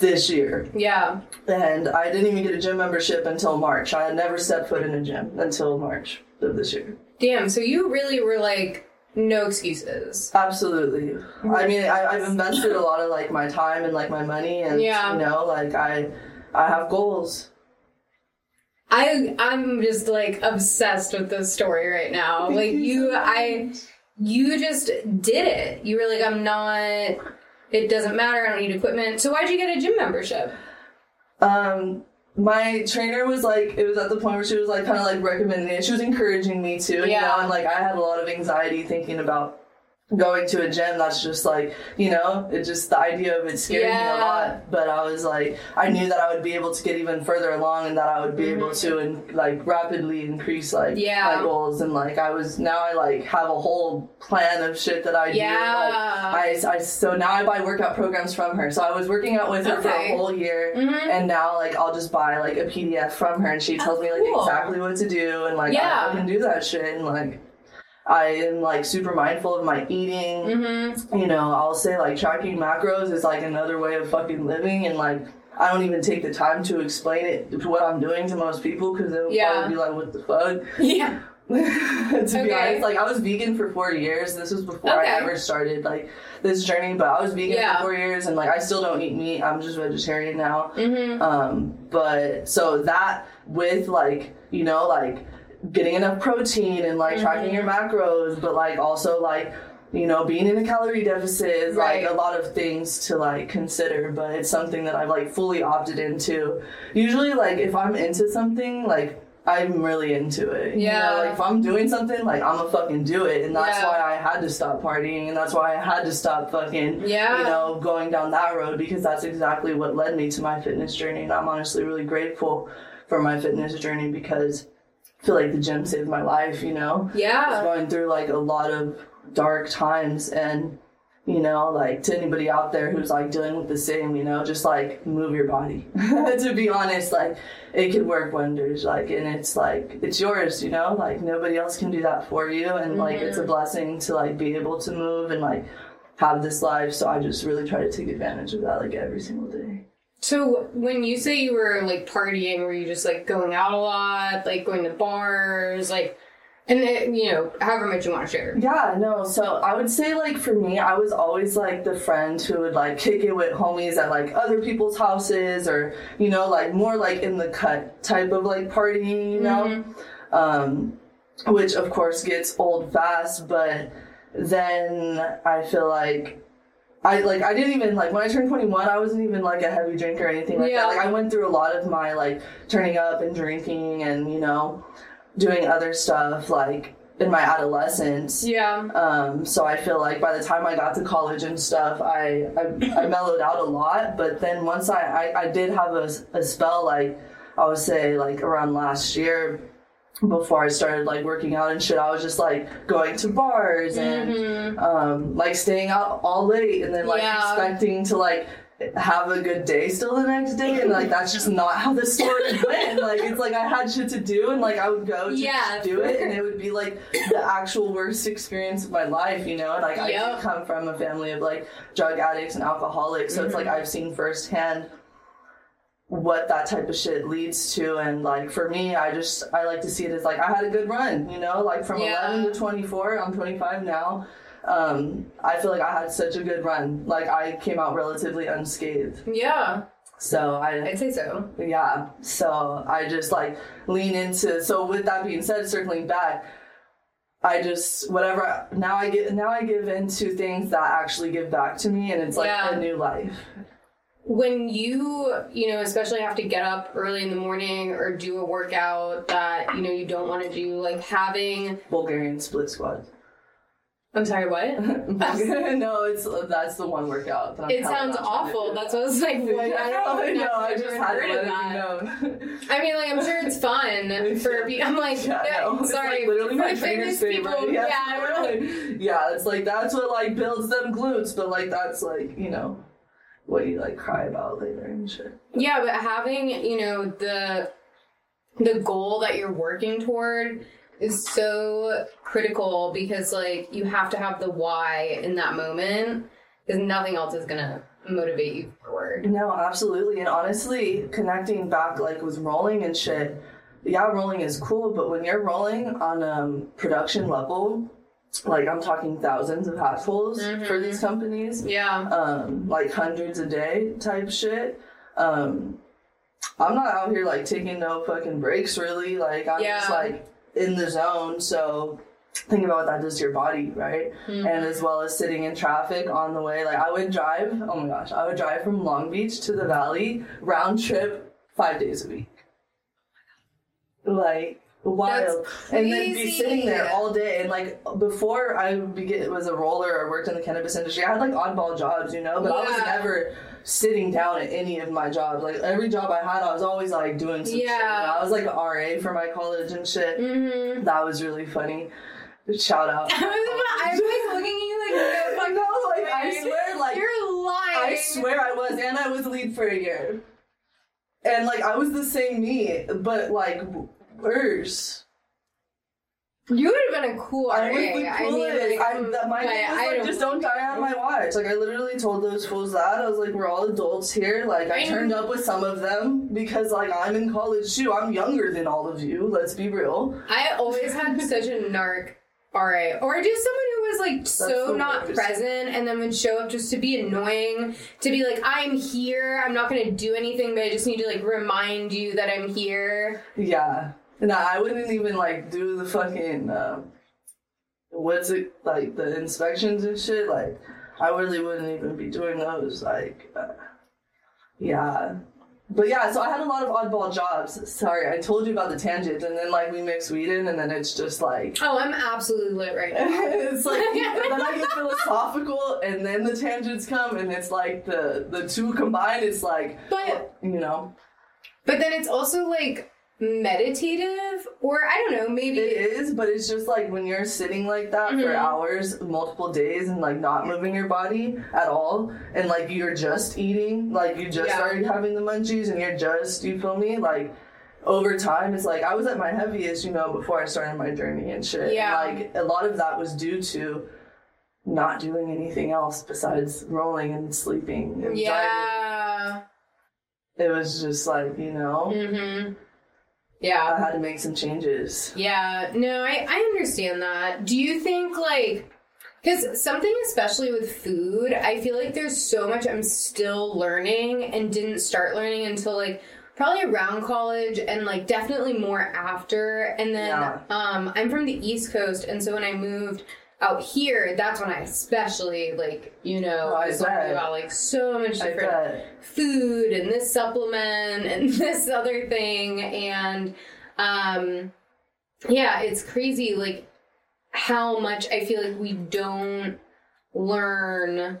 this year. Yeah. And I didn't even get a gym membership until March. I had never stepped foot in a gym until March of this year. Damn, so you really were like, no excuses. Absolutely. I mean, I, I've invested a lot of like my time and like my money and, yeah. you know, like I I have goals. I, I'm just like obsessed with this story right now. Like you, I, you just did it. You were like, I'm not... It doesn't matter. I don't need equipment. So why'd you get a gym membership? Um, my trainer was like, it was at the point where she was like, kind of like recommending it. She was encouraging me to, and, yeah. you know, and like I had a lot of anxiety thinking about going to a gym. That's just like, you know, it just the idea of it scared yeah. me a lot. But I was like, I knew that I would be able to get even further along, and that I would be mm-hmm. able to and like rapidly increase like yeah. my goals. And like I was now I like have a whole plan of shit that I yeah. do. Like, I I so now I buy workout programs from her. So I was working out with her okay. for a whole year, mm-hmm. and now like I'll just buy like a P D F from her, and she tells oh, me like cool. exactly what to do, and like yeah. I can do that shit, and like. I am, like, super mindful of my eating, mm-hmm. you know, I'll say, like, tracking macros is, like, another way of fucking living, and, like, I don't even take the time to explain it, to what I'm doing to most people, because they'll yeah. probably be like, what the fuck? Yeah. to okay. be honest, like, I was vegan for four years, this was before okay. I ever started, like, this journey, but I was vegan yeah. for four years, and, like, I still don't eat meat, I'm just vegetarian now, mm-hmm. um, but, so that, with, like, you know, like, getting enough protein and like mm-hmm. tracking your macros, but like also like, you know, being in a calorie deficit is right. like a lot of things to like consider, but it's something that I've like fully opted into. Usually like if I'm into something, like I'm really into it. Yeah. You know, like if I'm doing something, like I'm gonna fucking do it. And that's yeah. why I had to stop partying, and that's why I had to stop fucking, yeah. you know, going down that road, because that's exactly what led me to my fitness journey. And I'm honestly really grateful for my fitness journey, because I feel like the gym saved my life, you know? Yeah. I was going through, like, a lot of dark times, and, you know, like, to anybody out there who's, like, dealing with the same, you know, just, like, move your body. To be honest, like, it could work wonders, like, and it's, like, it's yours, you know? Like, nobody else can do that for you, and, mm-hmm. like, it's a blessing to, like, be able to move and, like, have this life, so I just really try to take advantage of that, like, every single day. So when you say you were, like, partying, were you just, like, going out a lot, like, going to bars, like, and, it, you know, however much you want to share? Yeah, no, so I would say, like, for me, I was always, like, the friend who would, like, kick it with homies at, like, other people's houses or, you know, like, more, like, in the cut type of, like, partying, you know, mm-hmm. um, which, of course, gets old fast, but then I feel like... I, like, I didn't even, like, when I turned twenty-one, I wasn't even, like, a heavy drinker or anything like yeah. that. Like, I went through a lot of my, like, turning up and drinking and, you know, doing other stuff, like, in my adolescence. Yeah. Um, so I feel like by the time I got to college and stuff, I I, I mellowed out a lot. But then once I, I, I did have a, a spell, like, I would say, like, around last year, before I started, like, working out and shit, I was just, like, going to bars and, mm-hmm. um, like, staying out all late and then, like, yeah. expecting to, like, have a good day still the next day, and, like, that's just not how the story went. Like, it's, like, I had shit to do, and, like, I would go to yeah. do it, and it would be, like, the actual worst experience of my life, you know? And, like, I yep. come from a family of, like, drug addicts and alcoholics, so mm-hmm. it's, like, I've seen firsthand what that type of shit leads to. And like for me, I just I like to see it as like I had a good run, you know, like from yeah. eleven to twenty-four. I'm twenty-five now. um I feel like I had such a good run, like I came out relatively unscathed. Yeah. So I I'd say so. Yeah. So I just like lean into, so with that being said, circling back, I just, whatever, now I get now I give into things that actually give back to me, and it's like yeah. a new life. When you, you know, especially have to get up early in the morning or do a workout that, you know, you don't want to do, like having... Bulgarian split squats. I'm sorry, what? No, it's that's the one workout. That I'm it sounds awful. That's what I was like, like I don't know. I just had to let it be known. I mean, like, I'm sure it's fun for people. I'm like, yeah, no, no, sorry. Like literally my fitness people. Favorite. Yeah, yeah, really. Yeah, it's like, that's what, like, builds them glutes. But, like, that's, like, you know... what you like cry about later and shit. Yeah, but having, you know, the the goal that you're working toward is so critical, because like you have to have the why in that moment, because nothing else is gonna motivate you forward. No, absolutely. And honestly, connecting back like with rolling and shit, yeah, rolling is cool, but when you're rolling on um production level, like I'm talking thousands of hatfuls mm-hmm. for these companies. Yeah. Um, like hundreds a day type shit. Um, I'm not out here like taking no fucking breaks really. Like I'm yeah. just like in the zone. So think about what that does to your body, right? Mm-hmm. And as well as sitting in traffic on the way. Like I would drive, oh my gosh, I would drive from Long Beach to the Valley, round trip, five days a week. Like wild. And then be sitting there all day. And like before I began, was a roller or worked in the cannabis industry, I had like oddball jobs, you know, but yeah. I was never sitting down at any of my jobs. Like every job I had, I was always like doing some yeah. shit. I was like an R A for my college and shit. Mm-hmm. That was really funny. Shout out. I was like looking at you like, no, like, no, like I swear, like you're lying. I swear I was, and I was lead for a year. And like I was the same me, but like worse. You would have been a cool R A. I would be cool. I mean, like, I, that my name was, like, just don't die on my watch. Like I literally told those fools that. I was like, we're all adults here. Like I turned up with some of them because like I'm in college too. I'm younger than all of you. Let's be real. I always had such a narc R A, or just someone who was like That's so not worst. present, and then would show up just to be annoying, to be like, I'm here. I'm not gonna do anything, but I just need to like remind you that I'm here. Yeah. Nah, I wouldn't even, like, do the fucking, uh, what's it, like, the inspections and shit. Like, I really wouldn't even be doing those. Like, uh, yeah. But, yeah, so I had a lot of oddball jobs. Sorry, I told you about the tangent. And then, like, we mix weed in, and then it's just, like... Oh, I'm absolutely lit right now. It's, like, and then I get philosophical, and then the tangents come, and it's, like, the, the two combined, it's, like, but, you know. But then it's also, like... meditative, or I don't know, maybe it is, but it's just like when you're sitting like that mm-hmm. for hours, multiple days, and like not moving your body at all, and like you're just eating, like you just yeah. started having the munchies, and you're just, you feel me, like over time it's like I was at my heaviest, you know, before I started my journey and shit. Yeah, and like a lot of that was due to not doing anything else besides rolling and sleeping and yeah driving. It was just like, you know, mm-hmm. yeah, I had to make some changes. Yeah, no, I, I understand that. Do you think, like, because something especially with food, I feel like there's so much I'm still learning and didn't start learning until, like, probably around college and, like, definitely more after. And then yeah. um, I'm from the East Coast, and so when I moved out here, that's when I especially, like, you know, oh, I was learning about, like, so much different food and this supplement and this other thing. And, um, yeah, it's crazy, like, how much I feel like we don't learn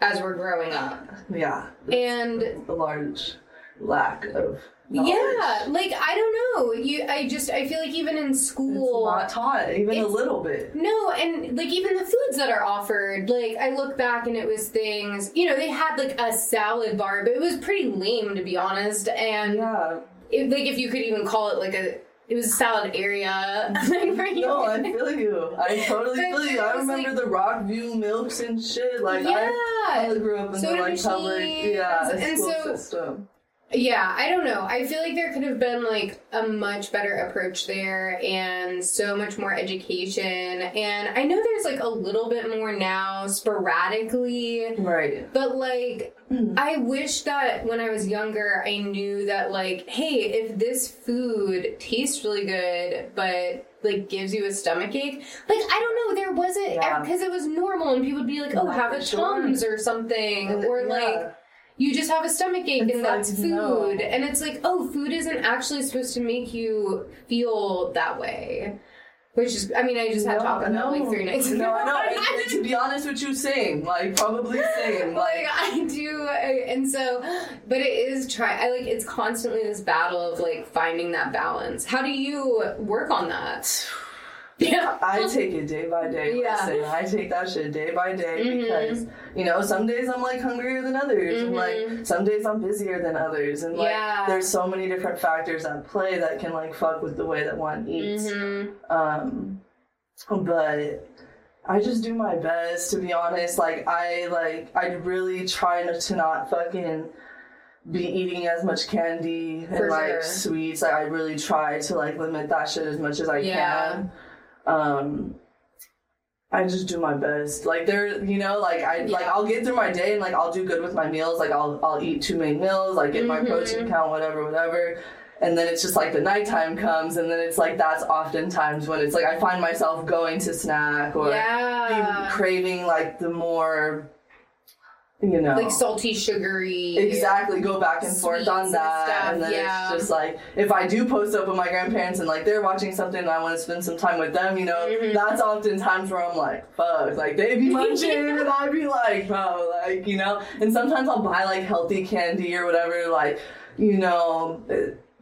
as we're growing up. Yeah. And a large lack of knowledge. Yeah, like, I don't know. You, I just, I feel like even in school... It's not taught, even a little bit. No, and, like, even the foods that are offered, like, I look back and it was things, you know, they had, like, a salad bar, but it was pretty lame, to be honest, and, yeah. it, like, if you could even call it, like, a... It was a salad area. No, I feel you. I totally feel you. I remember like, the Rockview milks and shit. Like, yeah. I, I grew up in Soda the, like, public... Yeah, and school so, system. Yeah, I don't know. I feel like there could have been, like, a much better approach there and so much more education. And I know there's, like, a little bit more now sporadically. Right. But, like, mm-hmm. I wish that when I was younger, I knew that, like, hey, if this food tastes really good but, like, gives you a stomach ache, like, I don't know, there wasn't, because yeah. it was normal and people would be like, oh, have a Tums or something. Or, yeah. like... You just have a stomach ache it's and like, that's food. No. And it's like, oh, food isn't actually supposed to make you feel that way. Which is, I mean, I just had no, talk about no. that like three nights ago. No, no, and, and to be honest with you, same. Like, probably same. Like, like I do. I, and so, but it is, try. I like, it's constantly this battle of like finding that balance. How do you work on that? Yeah. I take it day by day. Yeah. I take that shit day by day mm-hmm. because, you know, some days I'm, like, hungrier than others. Mm-hmm. And, like, some days I'm busier than others. And, like, yeah. there's so many different factors at play that can, like, fuck with the way that one eats. Mm-hmm. Um, but... I just do my best, to be honest. Like, I, like, I really try not to not fucking be eating as much candy and, for like, sure. sweets. Like, I really try to, like, limit that shit as much as I yeah. can. Um... I just do my best. Like, there, you know, like, I, yeah. like, I'll get through my day and, like, I'll do good with my meals. Like, I'll, I'll eat two main meals, like, get mm-hmm. my protein count, whatever, whatever. And then it's just, like, the nighttime comes, and then it's, like, that's oftentimes when it's, like, I find myself going to snack or yeah. craving, like, the more, you know. Like, salty, sugary. Exactly. Go back and forth on that. And, stuff. and then yeah. it's just, like, if I do post up with my grandparents and, like, they're watching something and I want to spend some time with them, you know, mm-hmm. that's often times where I'm, like, fuck. Like, they be munching and I be, like, bro, like, you know. And sometimes I'll buy, like, healthy candy or whatever, like, you know,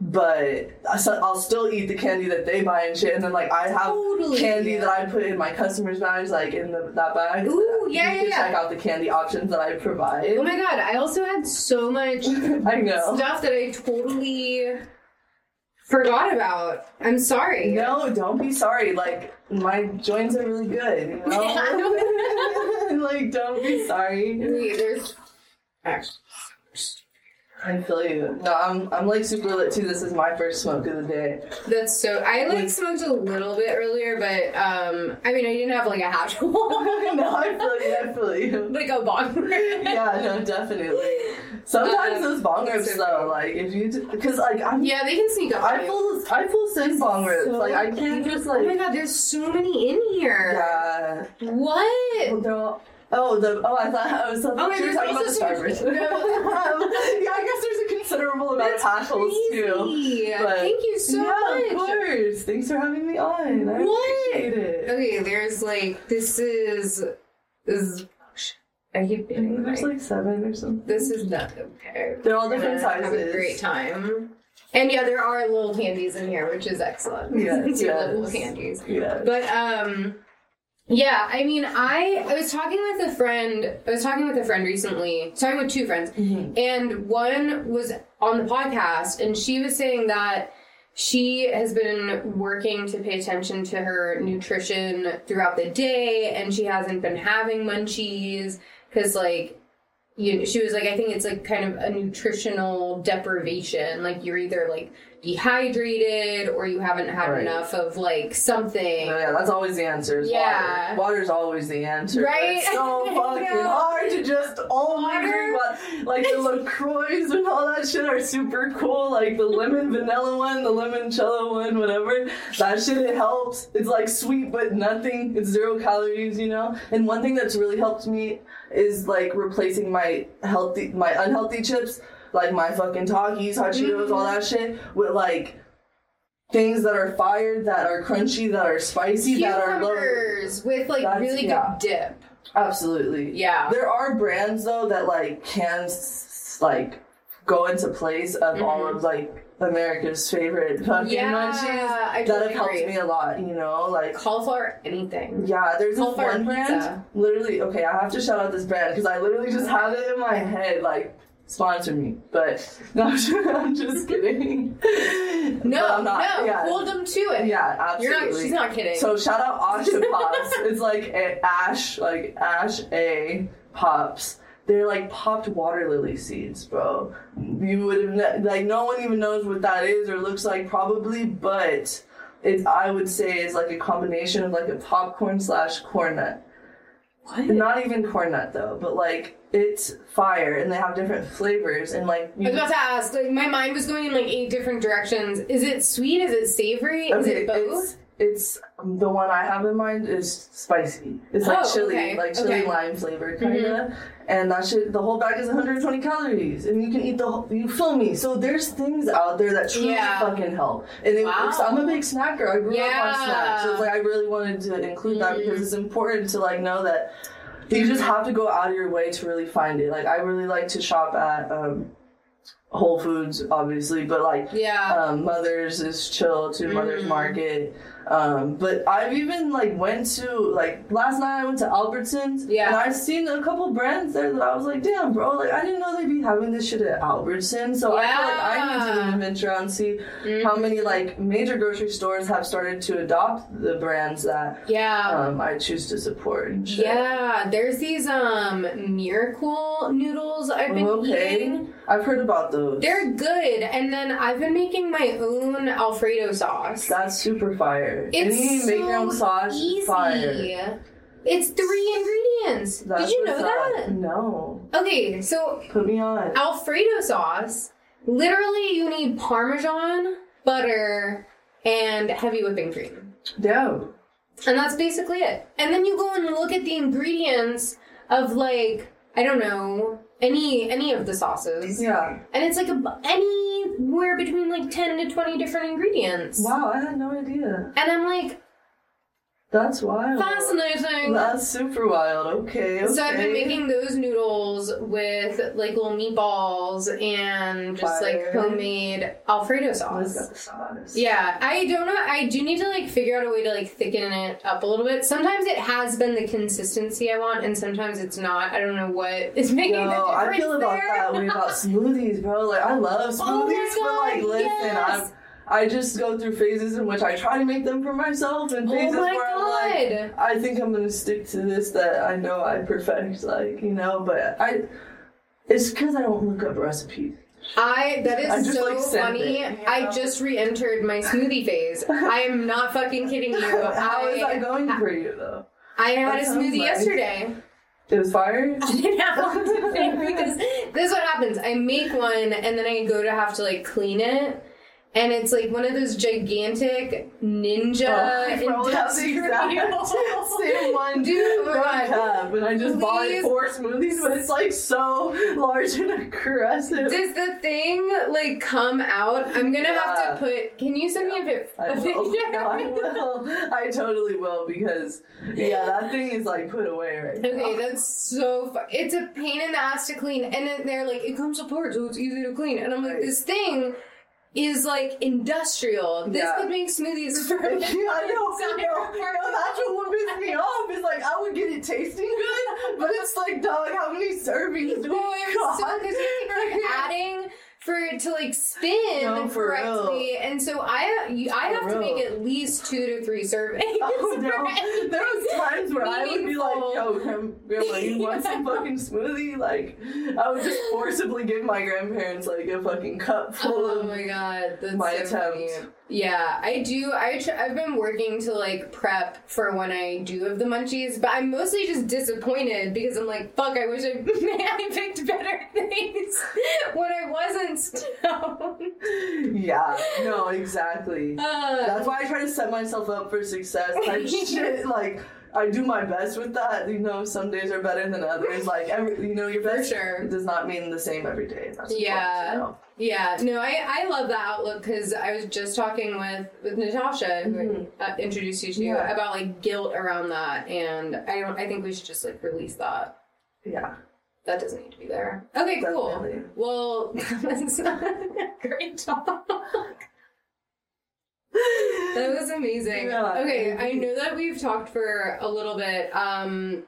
but I'll still eat the candy that they buy and shit. And then, like, I have totally, candy yeah. that I put in my customers' bags, like, in the, that bag. Ooh, yeah, you yeah, yeah. check out the candy options that I provide. Oh, my God. I also had so much I know. stuff that I totally forgot about. I'm sorry. No, don't be sorry. Like, my joints are really good, you know? Like, don't be sorry. Wait, there's... Actually. I feel you. No, I'm, I'm like, super lit, too. This is my first smoke of the day. That's so... I, like, like smoked a little bit earlier, but, um... I mean, I didn't have, like, a half one. No, I feel you, I feel you. Like a bong rip. Yeah, no, definitely. Sometimes um, those bong rips, though, like, if you... Do, because, like, I'm... Yeah, they can sneak up. I full, I full send bong rips. So like, I can't just, like... Oh, my God, there's so many in here. Yeah. What? They're all... Oh, the oh! I thought I was. Talking, oh, wait, was talking about the Starburst. No. um, yeah, I guess there's a considerable amount That's of assholes too. But thank you so yeah, much. Yeah, of course. Thanks for having me on. I what? appreciate it. Okay, there's like this is this is. I keep getting I there's right. like seven or something. This is not okay. They're all different sizes. Have a great time. And yeah, there are little candies in here, which is excellent. Yeah, yes. Little candies. Yeah, but um. Yeah, I mean, I, I was talking with a friend, I was talking with a friend recently, talking with two friends, mm-hmm. and one was on the podcast, and she was saying that she has been working to pay attention to her nutrition throughout the day, and she hasn't been having munchies, because, like, you know, she was like, I think it's, like, kind of a nutritional deprivation, like, you're either, like... dehydrated or you haven't had right. enough of like something. Oh, yeah, that's always the answer. Yeah. Water. Water's always the answer. Right? It's so fucking yeah. hard to just only drink water. Like the LaCroix and all that shit are super cool. Like the lemon vanilla one, the limoncello one, whatever. That shit, it helps. It's like sweet but nothing. It's zero calories, you know? And one thing that's really helped me is like replacing my healthy, my unhealthy chips, like my fucking Takis, hot Cheetos, mm-hmm. all that shit, with like things that are fired, that are crunchy, that are spicy, cucumbers, that are low. With like That's, really yeah. good dip. Absolutely. Yeah. There are brands though that like can like go into place of mm-hmm. all of like America's favorite fucking yeah, munchies. I totally that have agree. helped me a lot, you know, like cauliflower anything. Yeah, there's this one brand. Pizza. Literally, okay, I have to shout out this brand because I literally just have it in my head, like. Sponsor me, but no, I'm just kidding. No, I'm not, no, yeah. hold them to it. Yeah, absolutely. You're not, she's not kidding. So shout out Asha Pops. It's like a, Ash, like Ash A Pops. They're like popped water lily seeds, bro. You would have like no one even knows what that is or looks like probably, but it I would say is like a combination of like a popcorn slash corn nut. What? Not even corn nut though, but like. It's fire, and they have different flavors, and, like... You I was about to ask, like, my mind was going in, like, eight different directions. Is it sweet? Is it savory? Okay, is it both? It's, it's... The one I have in mind is spicy. It's, like, oh, chili, okay. like, chili okay. lime flavor, kinda. Mm-hmm. And that shit, the whole bag is one hundred twenty calories, and you can eat the whole... You feel me? So there's things out there that truly yeah. fucking help. And it, wow. I'm a big snacker. I grew yeah. up on snacks. So, it's like, I really wanted to include mm-hmm. that because it's important to, like, know that... You just have to go out of your way to really find it. Like, I really like to shop at um, Whole Foods, obviously, but, like, yeah. um, Mother's is chill, too, mm-hmm. Mother's Market. Um, but I've even, like, went to, like, last night I went to Albertsons. Yeah. And I've seen a couple brands there that I was like, damn, bro, like, I didn't know they'd be having this shit at Albertsons. So yeah. I feel like I need to do an adventure and see mm-hmm. how many, like, major grocery stores have started to adopt the brands that yeah. um, I choose to support and shit. Yeah. There's these um Miracle Noodles I've been okay. eating. I've heard about those. They're good. And then I've been making my own Alfredo sauce. That's super fire. It's and you so make your own sauce, easy. Fire. It's three ingredients. That's Did you know that? that? No. Okay, so put me on. Alfredo sauce. Literally, you need Parmesan, butter, and heavy whipping cream. Dope. And that's basically it. And then you go and look at the ingredients of, like, I don't know, any any of the sauces. Yeah. And it's like a, anywhere between like ten to twenty different ingredients. Wow, I had no idea. And I'm like... That's wild. Fascinating. That's super wild. Okay, okay. So I've been making those noodles with like little meatballs and just Fire. like homemade Alfredo sauce. Got the sauce. Yeah, I don't know. I do need to like figure out a way to like thicken it up a little bit. Sometimes it has been the consistency I want, and sometimes it's not. I don't know what is making Yo, the difference. I feel about there. that way about smoothies, bro. Like I love smoothies, oh my God, but like listen, yes. I'm. I just go through phases in which I try to make them for myself, and phases oh my where God. I'm like, I think I'm gonna stick to this that I know I perfect, like, you know. But I, it's because I don't look up recipes. I that is I just, so like, funny. It, you know? I just re-entered my smoothie phase. I am not fucking kidding you. How I, is that going for you though? I had that a smoothie like... yesterday. It was fire? I didn't have one to think because this is what happens. I make one and then I go to have to like clean it. And it's like one of those gigantic ninja oh, industrial same one, dude. Have, and I just Please. bought four smoothies, but it's like so large and aggressive. Does the thing like come out? I'm gonna yeah. have to put. Can you send yeah. me a bit? I will. Yeah, I will. I totally will because yeah, that thing is like put away right now. Okay, that's so. Fu- it's a pain in the ass to clean, and then they're like, it comes apart, so it's easy to clean. And I'm like, right. this thing. Is like industrial. This yeah. could make smoothies for yeah, I know, I know. You know, that's what pisses me off. Is like I would get it tasting good, but it's like, dog, how many servings do oh, we got? So because you're adding for it to like spin no, correctly, real. And so I you, I have for to real. make at least two to three servings. Oh no, there was times where meaningful. I would be like, yo, Grandma, grandma you want some fucking smoothie? Like, I would just forcibly give my grandparents like a fucking cup full oh, of my god, that's my so attempt. Funny. Yeah, I do. I tr- I've been working to like prep for when I do have the munchies, but I'm mostly just disappointed because I'm like, fuck, I wish I, I picked better things when I wasn't stoned. Yeah, no, exactly. Uh, That's why I try to set myself up for success. Like shit, like. I do my best with that. You know, some days are better than others. Like, every, you know, your best sure. does not mean the same every day. That's yeah. Important, you know? Yeah. No, I, I love that outlook because I was just talking with, with Natasha, who mm-hmm. I, uh, introduced you to, yeah. about, like, guilt around that. And I don't. I think we should just, like, release that. Yeah. That doesn't need to be there. Okay, Definitely. cool. Well, that's not a great talk. That was amazing. Yeah. Okay, I know that we've talked for a little bit. Um,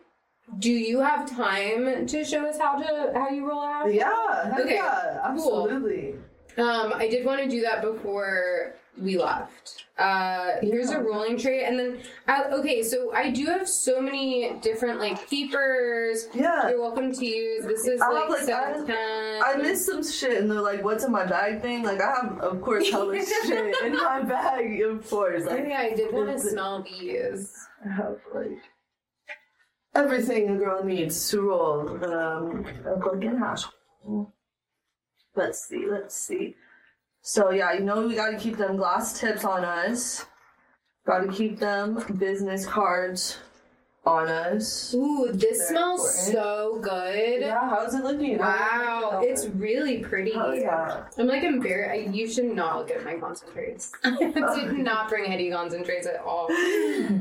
do you have time to show us how to how you roll out? Yeah. Okay. Yeah, absolutely. Cool. Um, I did want to do that before we left. Uh, here's yeah. a rolling tray, and then I, okay, so I do have so many different like keepers. Yeah, you're welcome to use. This is I like, like I, I missed some shit, and they're like, "What's in my bag?" Thing like I have, of course, hella shit in my bag, of course. Like, oh, yeah, I did want to smell these. I have like everything a girl needs to roll um, a broken hash. Let's see. Let's see. So, yeah, you know we got to keep them glass tips on us. Got to keep them business cards on us. Ooh, this They're smells important. so good. Yeah, how's it looking? Wow, it it's really pretty. Oh, yeah. I'm, like, embarrassed. You should not look at my concentrates. I did not bring heady concentrates at all.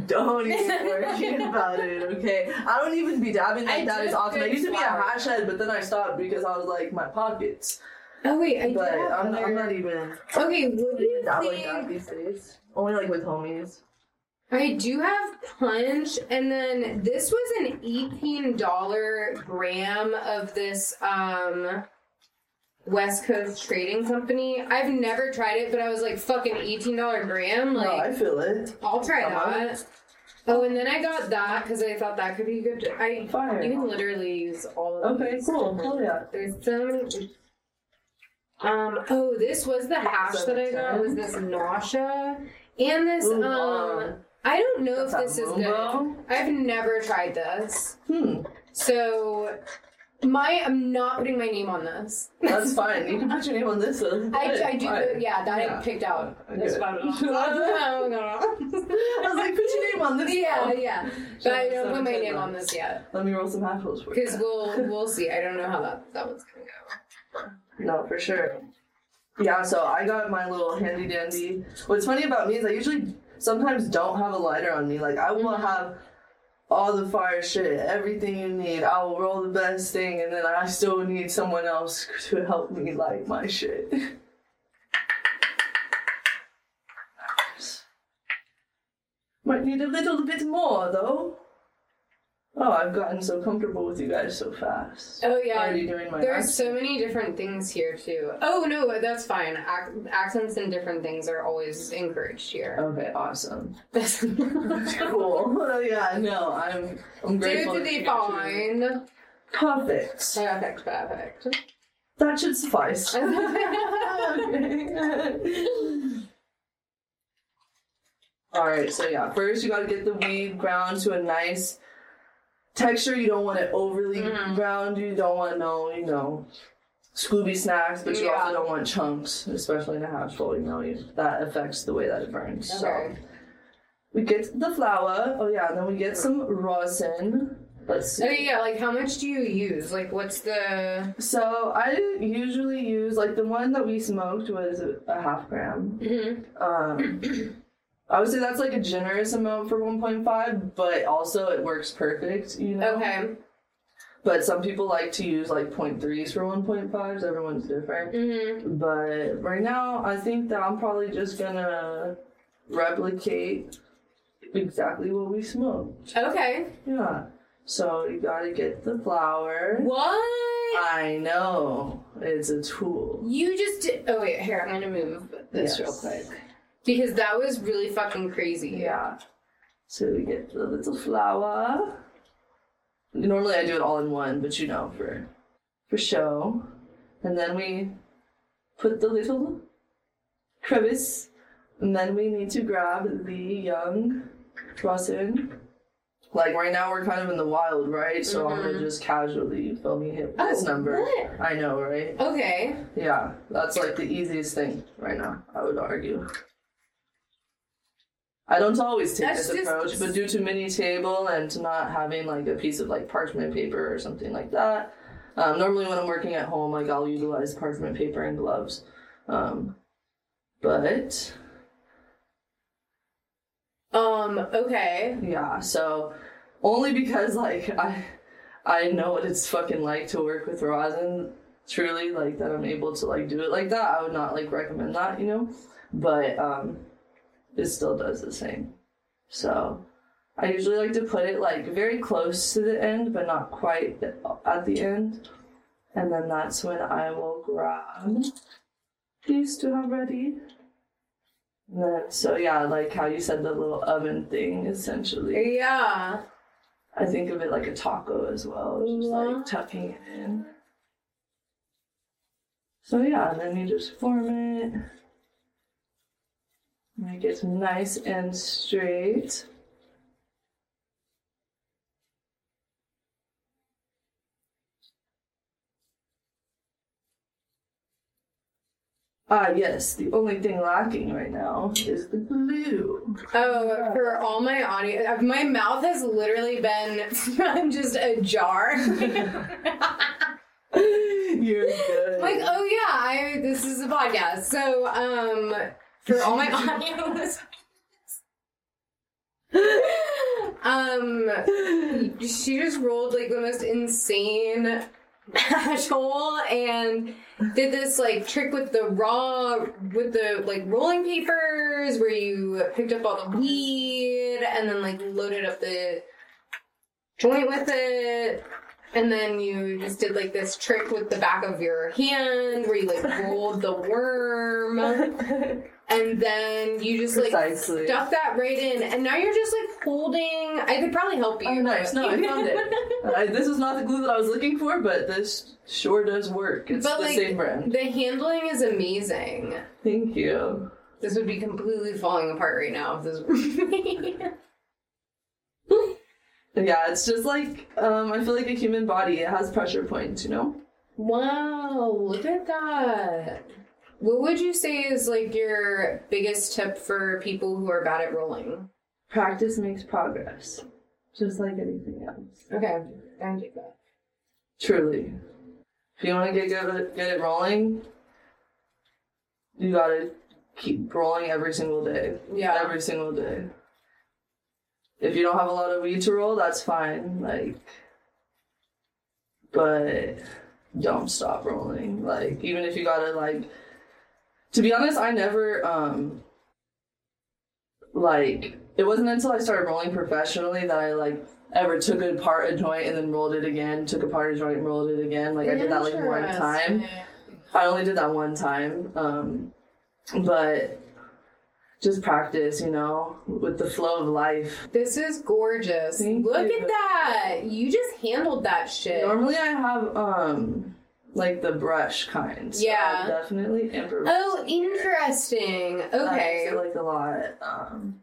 Don't even worry about it, okay? I don't even be dabbing like I that as often. I used to be a hash head, but then I stopped because I was like, my pockets. Oh, wait, I But I'm, I'm not even... Okay, what do you think? Only, like, with homies. I do have Punch, and then this was an eighteen dollars gram of this um, West Coast Trading Company. I've never tried it, but I was like, fucking eighteen dollars gram. Like, no, I feel it. I'll try Come that. On. Oh, and then I got that because I thought that could be good. To, I Fire. You can literally use all of okay, these. Okay, cool. Oh, yeah. There's some. Um. Oh, this was the hash that I got. Was this Nausea and this Ooh, um. Wow. I don't know That's if this is good. I've never tried this. Hmm. So, my I'm not putting my name on this. That's fine. You can put your name on this one. I, I do. Fine. Yeah, that yeah. I picked out. I That's fine. I was like, put your name on this. Yeah, one. yeah. But I don't put my name on this yet. Let me roll some half rolls for you. Because we'll we'll see. I don't know how that that one's gonna go. No, for sure. Yeah. So I got my little handy dandy. What's funny about me is I usually. Sometimes don't have a lighter on me. Like, I will mm-hmm. have all the fire shit, everything you need. I will roll the best thing, and then I still need someone else to help me light my shit. Might need a little bit more, though. Oh, I've gotten so comfortable with you guys so fast. Oh, yeah. Already doing my There's accent. So many different things here, too. Oh, no, that's fine. Ac- accents and different things are always encouraged here. Okay, awesome. That's cool. Oh, yeah, no, I'm, I'm grateful. Dude, they fine. You. Perfect. Perfect, perfect. That should suffice. Okay. All right, so, yeah, first you got to get the weed ground to a nice... texture. You don't want it overly mm. ground. You don't want no, you know, Scooby snacks, but you yeah. also don't want chunks, especially in a hash roll. You know, you, that affects the way that it burns. Okay. So we get the flour. Oh yeah, and then we get some rosin. Let's see. Oh yeah, like how much do you use? Like what's the? So I usually use like the one that we smoked was a, a half gram. Mm-hmm. Um. I would say that's like a generous amount for one point five, but also it works perfect, you know? Okay. But some people like to use like zero point threes for one point fives. Everyone's different. Mm-hmm. But right now, I think that I'm probably just gonna replicate exactly what we smoked. Okay. Yeah. So you gotta get the flour. What? I know. It's a tool. You just did... Oh, wait. Here, I'm gonna move this yes. real quick. Because that was really fucking crazy. Yeah. So we get the little flour. Normally I do it all in one, but you know, for for show. And then we put the little crevice. And then we need to grab the young rosin. Like right now we're kind of in the wild, right? So mm-hmm. I'm gonna just casually, fill me, hit oh, this number. What? I know, right? Okay. Yeah, that's like the easiest thing right now, I would argue. I don't always take That's this approach, just... but due to mini table and to not having like a piece of like parchment paper or something like that, um, normally when I'm working at home, like I'll utilize parchment paper and gloves. Um, but um, okay, yeah. So only because like I I know what it's fucking like to work with rosin. Truly, like that I'm able to like do it like that. I would not like recommend that, you know. But um. It still does the same. So I usually like to put it like very close to the end, but not quite at the end. And then that's when I will grab these two already. And then, so yeah, like how you said the little oven thing, essentially. Yeah. I think of it like a taco as well, just yeah. like tucking it in. So yeah, and then you just form it. Make it nice and straight. Ah, yes, the only thing lacking right now is the glue. Oh, for all my audio, my mouth has literally been just ajar. You're good. Like, oh yeah, I, this is a podcast. So, um... for all my audio listeners. um, she just rolled like the most insane atoll and did this like trick with the raw, with the like rolling papers where you picked up all the weed and then like loaded up the joint with it. And then you just did, like, this trick with the back of your hand where you, like, rolled the worm. And then you just, like, Precisely. stuck that right in. And now you're just, like, holding... I could probably help you. Oh, nice. No, I found it. I, this is not the glue that I was looking for, but this sure does work. It's but, the like, same brand. The handling is amazing. Thank you. This would be completely falling apart right now if this were me. Yeah, it's just like, um, I feel like a human body. It has pressure points, you know? Wow, look at that. What would you say is, like, your biggest tip for people who are bad at rolling? Practice makes progress. Just like anything else. Okay, I take that. Truly. If you want to get good at, good at rolling, you gotta keep rolling every single day. Yeah. Every single day. If you don't have a lot of weed to roll, that's fine, like, but don't stop rolling, like, even if you gotta, like, to be honest, I never, um, like, it wasn't until I started rolling professionally that I, like, ever took apart a joint and then rolled it again, took apart a joint and rolled it again, like, I did that, like, one time. I only did that one time, um, but... Just practice, you know, with the flow of life. This is gorgeous. Thank Look you. At that. You just handled that shit. Normally I have, um, like, the brush kind. So yeah. I definitely improvise. Oh, interesting. Okay. I like a lot. Um,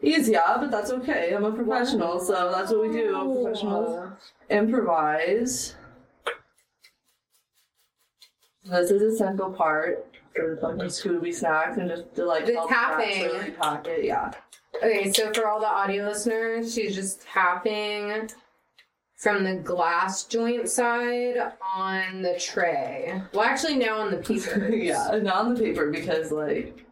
easier, but that's okay. I'm a professional, wow. so that's what we do. I'm professionals improvise. This is a central part. Or the fucking Scooby snacks and just the, like, the tapping. Really pocket, yeah. Okay, so for all the audio listeners, she's just tapping from the glass joint side on the tray. Well, actually, now on the paper. Yeah, not on the paper because, like,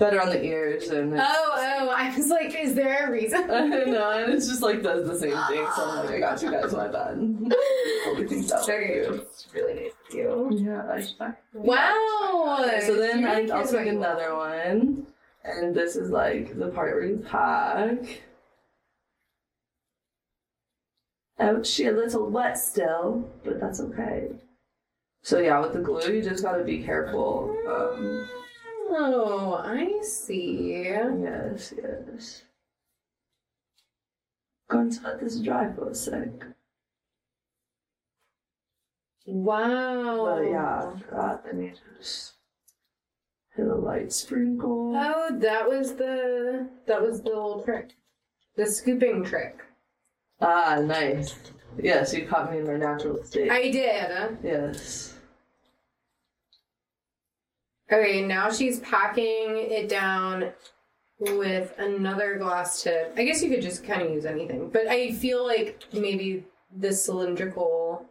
better on the ears. And it's... Oh, oh, I was like, is there a reason? No, and it's just, like, does the same thing. So I'm like, I got you guys, my bad. Okay, it's really nice of you. Yeah, ice fire. Wow. Yeah, so then I also get another one, and this is like the part where you pack. Oh, she a little wet still, but that's okay. So yeah, with the glue, you just gotta be careful. Um, oh, I see. Yes, yes. Going to let this dry for a sec. Wow. But yeah, after that, then you just hit a light sprinkle. Oh, that was the, that was the little trick. The scooping trick. Ah, nice. Yes, you caught me in my natural state. I did. Yes. Okay, now she's packing it down with another glass tip. I guess you could just kind of use anything, but I feel like maybe the cylindrical...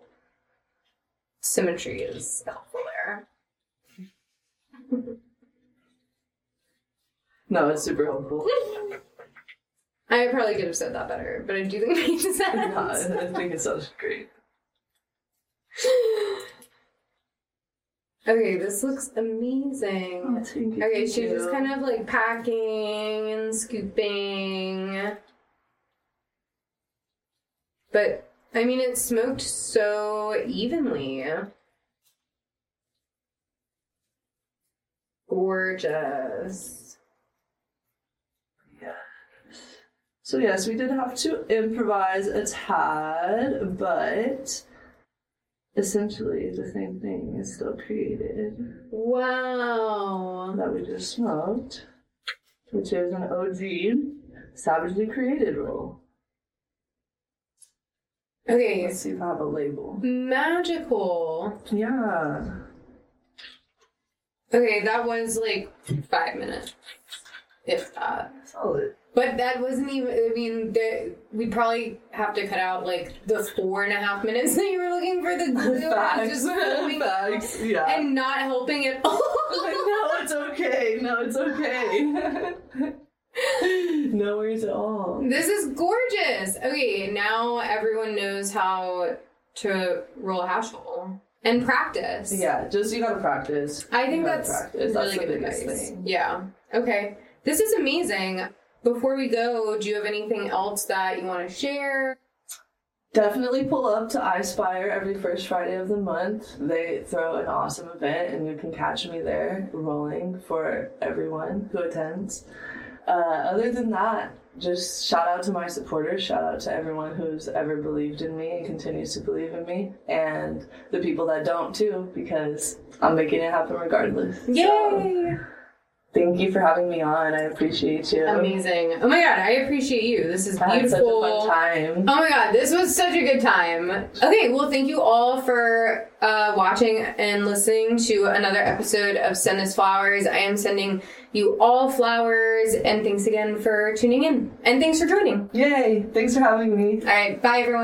symmetry is helpful there. No, it's super helpful. I probably could have said that better, but I do think I just said it. No, I think it sounds great. Okay, this looks amazing. Oh, thank you, okay, she's just kind of like packing and scooping. But... I mean, it smoked so evenly. Gorgeous. Yeah. So, yes, we did have to improvise a tad, but essentially the same thing is still created. Wow. That we just smoked, which is an O G savagely created roll. Okay. Let's see if I have a label. Magical. Yeah. Okay, that was like five minutes, if that. Solid. But that wasn't even, I mean, the, we probably have to cut out like the four and a half minutes that you were looking for the glue. Facts. Facts, yeah. And not helping at all. Like, no, it's okay. No, it's okay. No worries at all. This is gorgeous. Okay, now everyone knows how to roll a hash hole. And practice. Yeah, just you gotta practice. I think that's practice. Really that's good advice. Thing. Yeah. Okay. This is amazing. Before we go, do you have anything else that you want to share? Definitely pull up to iSpire every first Friday of the month. They throw an awesome event, and you can catch me there rolling for everyone who attends. Uh, other than that, just shout out to my supporters, shout out to everyone who's ever believed in me and continues to believe in me, and the people that don't too, because I'm making it happen regardless. Yay! So, thank you for having me on. I appreciate you. Amazing. Oh my god, I appreciate you. This is I beautiful. Had such a fun time. Oh my god, this was such a good time. Okay, well, thank you all for uh, watching and listening to another episode of Send Us Flowers. I am sending you all flowers, and thanks again for tuning in. And thanks for joining. Yay. Thanks for having me. All right. Bye, everyone.